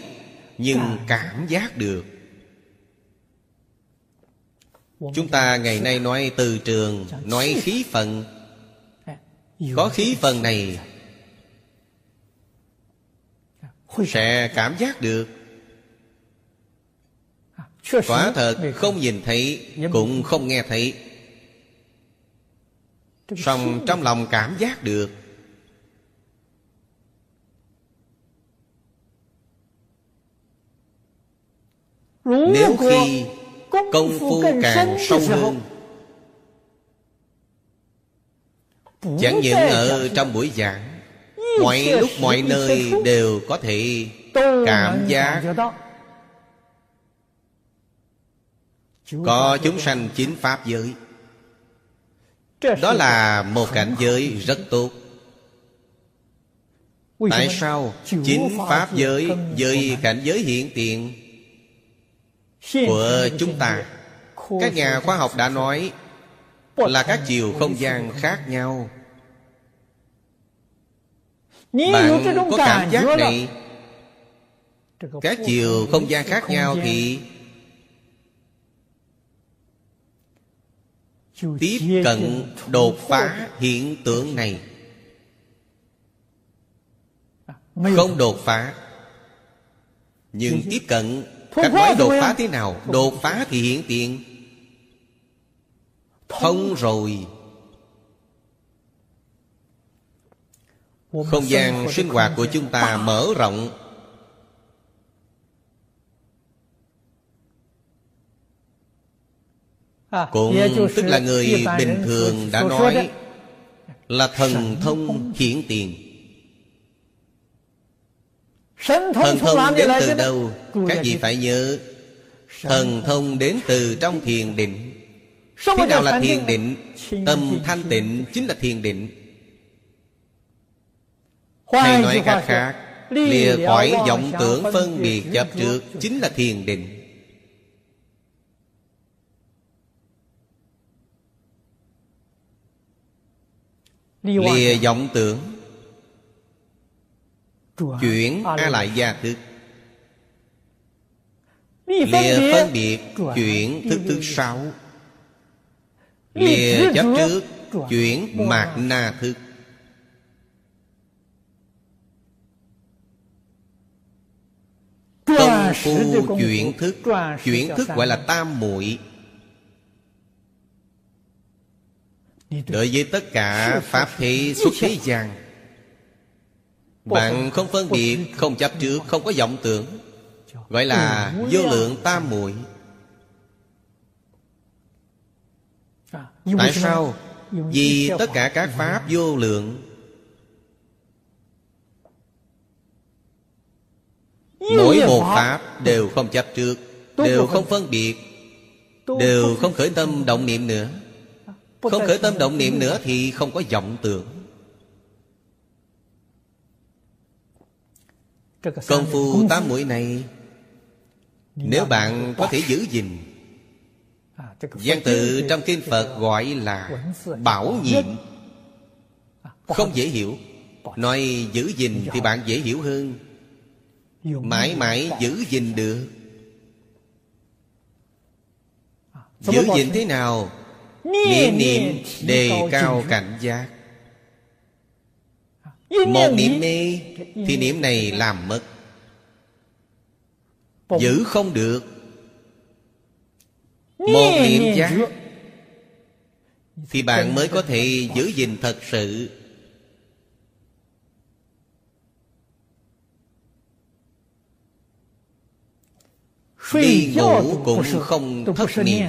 nhưng cảm giác được. Chúng ta ngày nay nói từ trường, nói khí phần. Có khí phần này sẽ cảm giác được. Quả thật không nhìn thấy cũng không nghe thấy, song trong lòng cảm giác được. Nếu khi công phu càng sâu hơn, chẳng những ở trong buổi giảng, mọi lúc mọi nơi đều có thể cảm giác. Có chúng sanh chín pháp giới, đó là một cảnh giới rất tốt. Tại sao chín pháp giới với cảnh giới hiện tiền của chúng ta, các nhà khoa học đã nói là các chiều không gian khác nhau. Bạn có cảm giác này, các chiều không gian khác nhau thì tiếp cận đột phá hiện tượng này. Không đột phá, nhưng tiếp cận. Các nói đột phá thế nào? Đột phá thì hiện tiền thông rồi. Không gian sinh hoạt của chúng ta mở rộng. Cũng tức là người bình thường đã nói là thần thông hiển tiền. Thần thông đến từ đâu? Các vị phải nhớ, thần thông đến từ trong thiền định. Thế nào là thiền định? Tâm thanh tịnh chính là thiền định. Hay nói cách khác, lìa khỏi vọng tưởng phân biệt chấp trước chính là thiền định. Lìa vọng tưởng, chuyển A Lại gia thức. Lìa phân biệt, chuyển thức thứ sáu. Lìa chấp trước, chuyển Mạt Na thức. Công phu chuyển thức, chuyển thức gọi là tam muội. Đối với tất cả pháp thế xuất thế gian, bạn không phân biệt, không chấp trước, không có vọng tưởng, gọi là vô lượng tam muội. Tại sao? Vì tất cả các pháp vô lượng, mỗi một pháp đều không chấp trước, đều không phân biệt, đều không khởi tâm động niệm nữa. Không khởi tâm động niệm nữa thì không có vọng tưởng. Công phu tám muội này, nếu bạn có thể giữ gìn, văn tự trong kinh Phật gọi là bảo nhiệm. Không dễ hiểu, nói giữ gìn thì bạn dễ hiểu hơn. Mãi mãi giữ gìn được. Giữ gìn thế nào? Niệm niệm đề cao cảnh giác. Một niệm mê thì niệm này làm mất, giữ không được. Một niệm giác thì bạn mới có thể giữ gìn thật sự. Đi ngủ cũng không thất niệm.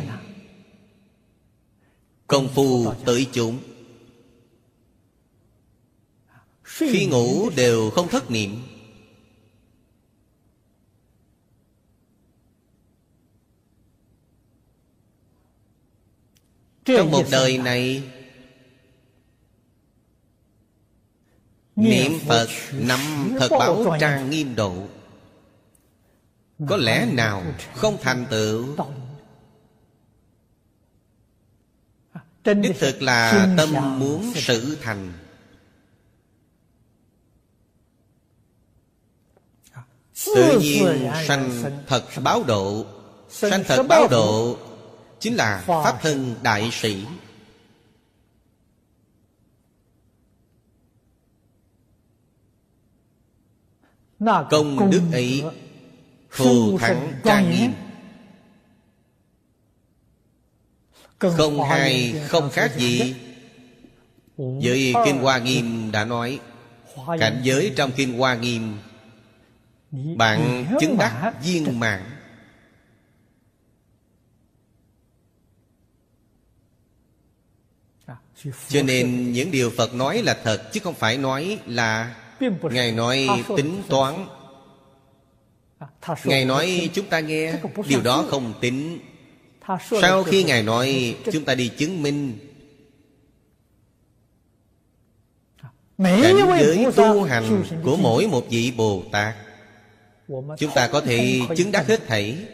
Công phu tới chúng, khi ngủ đều không thất niệm. Trong một đời này, niệm Phật nắm thật bảo trang nghiêm độ, có lẽ nào không thành tựu? Đích thực là tâm muốn sự thành. Tự nhiên sanh thật báo độ. Sanh thật báo độ chính là pháp thân đại sĩ. Công đức ấy thù thắng trang nghiêm, không hay không khác gì. Với Kinh Hoa Nghiêm đã nói, cảnh giới trong Kinh Hoa Nghiêm bạn chứng đắc viên mãn. Cho nên những điều Phật nói là thật, chứ không phải nói là Ngài nói tính toán, Ngài nói chúng ta nghe, điều đó không tính. Sau khi Ngài nói, chúng ta đi chứng minh. Cảnh giới tu hành của mỗi một vị Bồ Tát, chúng ta có thể chứng đắc hết thảy.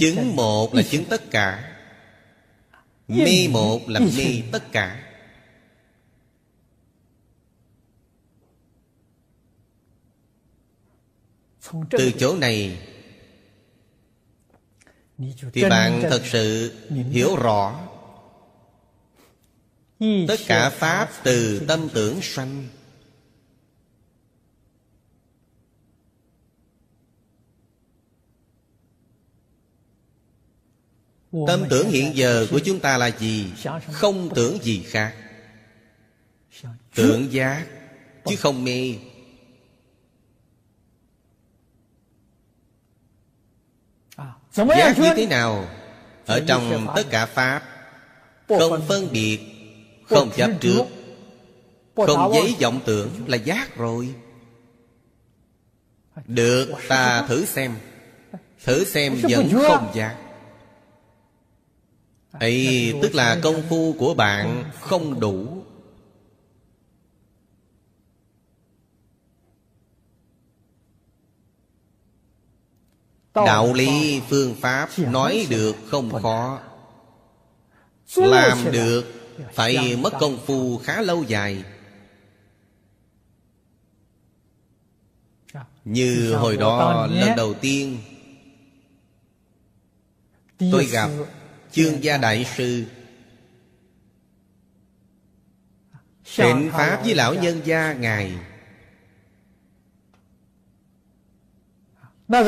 Chứng một là chứng tất cả, mê một là mê tất cả. Từ chỗ này thì bạn thật sự hiểu rõ tất cả pháp từ tâm tưởng sanh. Tâm tưởng hiện giờ của chúng ta là gì? Không tưởng gì khác, tưởng giác chứ không mê. Giác như thế nào? Ở trong tất cả pháp, không phân biệt, không chấp trước, không giấy vọng tưởng là giác rồi. Được, ta thử xem. Thử xem vẫn không giác. Ấy tức là công phu của bạn không đủ. Đạo lý phương pháp nói được không khó, làm được phải mất công phu khá lâu dài. Như hồi đó lần đầu tiên tôi gặp Chương Gia Đại Sư, thỉnh pháp với lão nhân gia Ngài.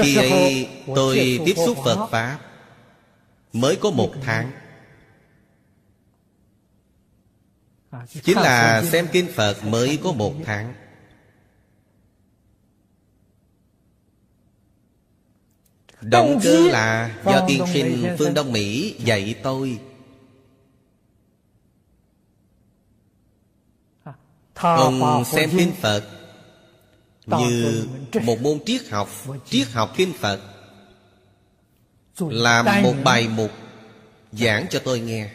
Khi ấy tôi tiếp xúc Phật pháp mới có 1 tháng, chính là xem kinh Phật mới có 1 tháng. Động cơ là do tiên sinh phương Đông Mỹ dạy tôi. Ông xem kinh Phật như một môn triết học. Triết học kinh Phật, làm một bài mục giảng cho tôi nghe.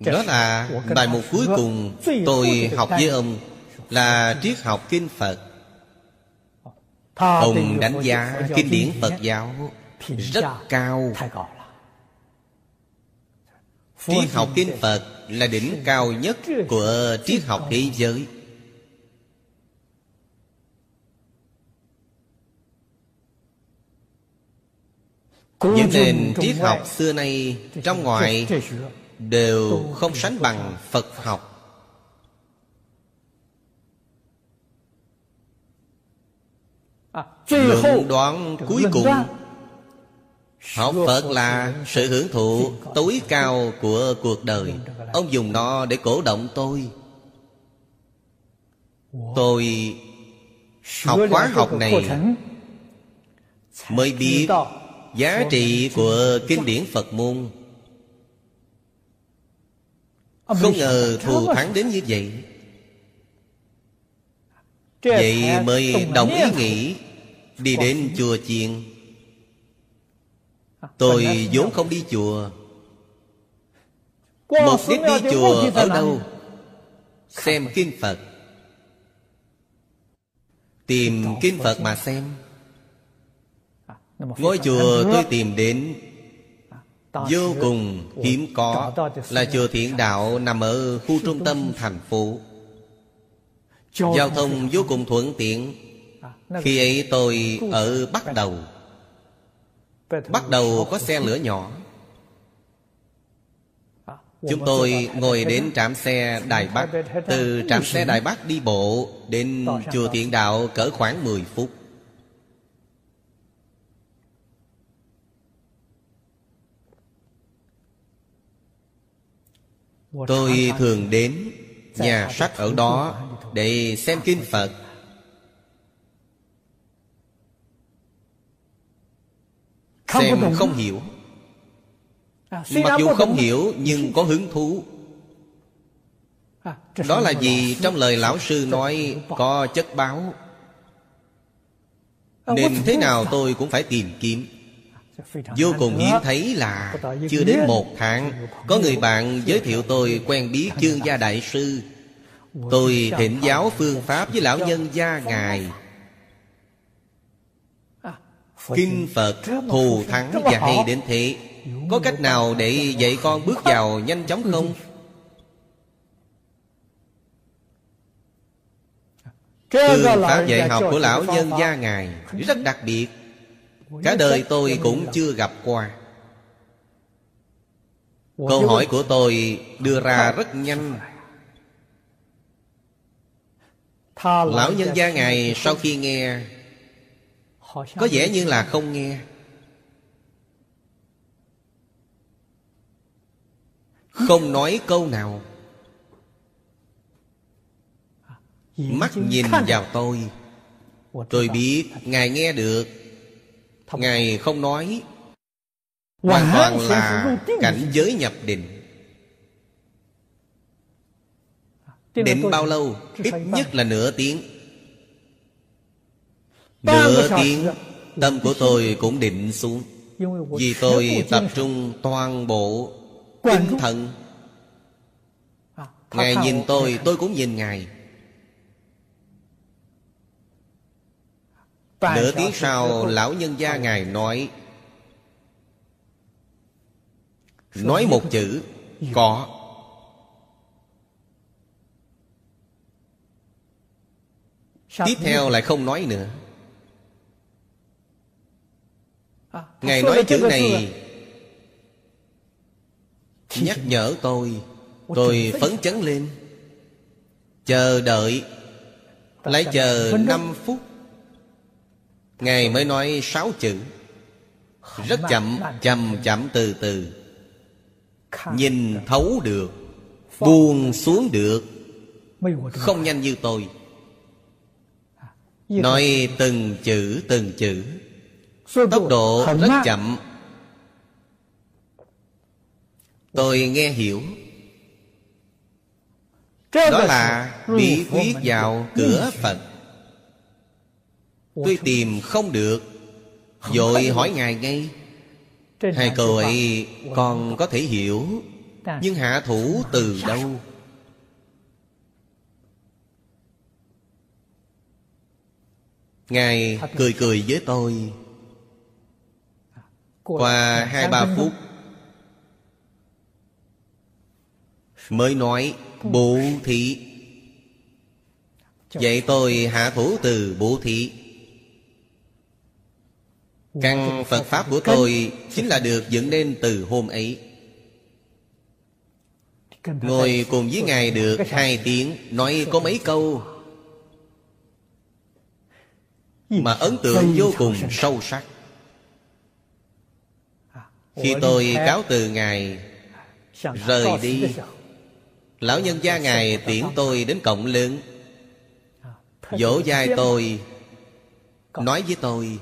Đó là bài mục cuối cùng tôi học với ông, là triết học kinh Phật. Ông đánh giá kinh điển Phật giáo rất cao. Triết học kinh Phật là đỉnh cao nhất của triết học thế giới. Những nền triết học xưa nay trong ngoại đều không sánh bằng Phật học. Luận đoạn cuối cùng, học Phật là sự hưởng thụ tối cao của cuộc đời. Ông dùng nó để cổ động tôi. Tôi học khóa học này mới biết giá trị của kinh điển Phật môn. Không ngờ thù thắng đến như vậy. Vậy mới đồng ý nghĩ đi đến chùa chiền. Tôi vốn không đi chùa. Mục đích đi chùa ở đâu? Xem kinh Phật. Tìm kinh Phật mà xem. Ngôi chùa tôi tìm đến vô cùng hiếm có là chùa Thiện Đạo, nằm ở khu trung tâm thành phố. Giao thông vô cùng thuận tiện. Khi ấy tôi ở Bắc Đầu. Bắt đầu có xe lửa nhỏ. Chúng tôi ngồi đến trạm xe Đài Bắc. Từ trạm xe Đài Bắc đi bộ đến chùa Thiện Đạo cỡ khoảng 10 phút. Tôi thường đến nhà sách ở đó để xem kinh Phật. Xem không hiểu. Mặc dù không hiểu nhưng có hứng thú. Đó là vì trong lời lão sư nói có chất báu. Nên thế nào tôi cũng phải tìm kiếm. Vô cùng hiếm thấy là chưa đến một tháng, có người bạn giới thiệu tôi quen biết Chương Gia Đại Sư. Tôi thỉnh giáo phương pháp với lão nhân gia ngài. Kinh Phật thù thắng và hay đến thế. Có cách nào để dạy con bước vào nhanh chóng không? Phương pháp dạy học của lão nhân gia ngài rất đặc biệt. Cả đời tôi cũng chưa gặp qua. Câu hỏi của tôi đưa ra rất nhanh. Lão nhân gia ngài sau khi nghe có vẻ như là không nghe. Không nói câu nào. Mắt nhìn vào tôi. Tôi biết ngài nghe được. Ngài không nói. Hoàn toàn là cảnh giới nhập định. Định bao lâu? Ít nhất là nửa tiếng. Nửa tiếng tâm của tôi cũng định xuống. Vì tôi tập trung toàn bộ tinh thần. Ngài nhìn tôi cũng nhìn ngài. Nửa tiếng sau lão nhân gia ngài nói một chữ có. Tiếp theo lại không nói nữa. Ngài nói chữ này nhắc nhở tôi. Tôi phấn chấn lên. Chờ đợi. Lại chờ 5 phút. Ngài mới nói 6 chữ. Rất chậm, chậm chậm từ từ. Nhìn thấu được. Buông xuống được. Không nhanh như tôi. Nói từng chữ từng chữ. Tốc độ rất chậm. Tôi nghe hiểu. Đó là bí quyết vào cửa Phật. Tôi tìm không được. Vội hỏi ngài ngay. Hai câu ấy còn có thể hiểu, nhưng hạ thủ từ đâu? Ngài cười cười với tôi. Qua 2-3 phút mới nói bố thí. Vậy tôi hạ thủ từ bố thí. Căn Phật Pháp của tôi chính là được dựng nên từ hôm ấy. Ngồi cùng với Ngài được 2 tiếng, nói có mấy câu mà ấn tượng vô cùng sâu sắc. Khi tôi cáo từ Ngài rời đi, lão nhân gia Ngài tiễn tôi đến cổng lớn, vỗ vai tôi, nói với tôi: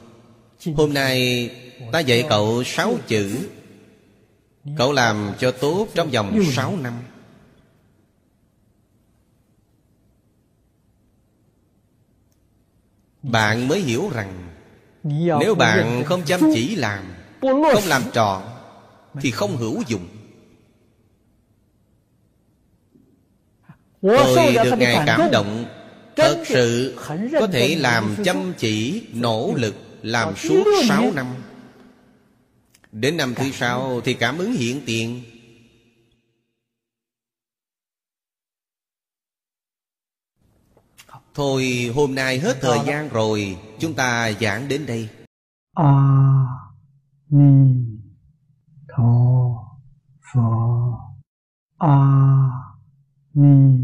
hôm nay ta dạy cậu 6 chữ, cậu làm cho tốt trong vòng 6 năm. Bạn mới hiểu rằng nếu bạn không chăm chỉ làm, không làm trọn, thì không hữu dụng. Tôi được Ngài cảm động, thật sự có thể làm chăm chỉ, nỗ lực, làm suốt 6 năm. Đến năm thứ 6 thì cảm ứng hiện tiền. Thôi hôm nay hết thời gian rồi, chúng ta giảng đến đây. A Ni Tho Phật. A Ni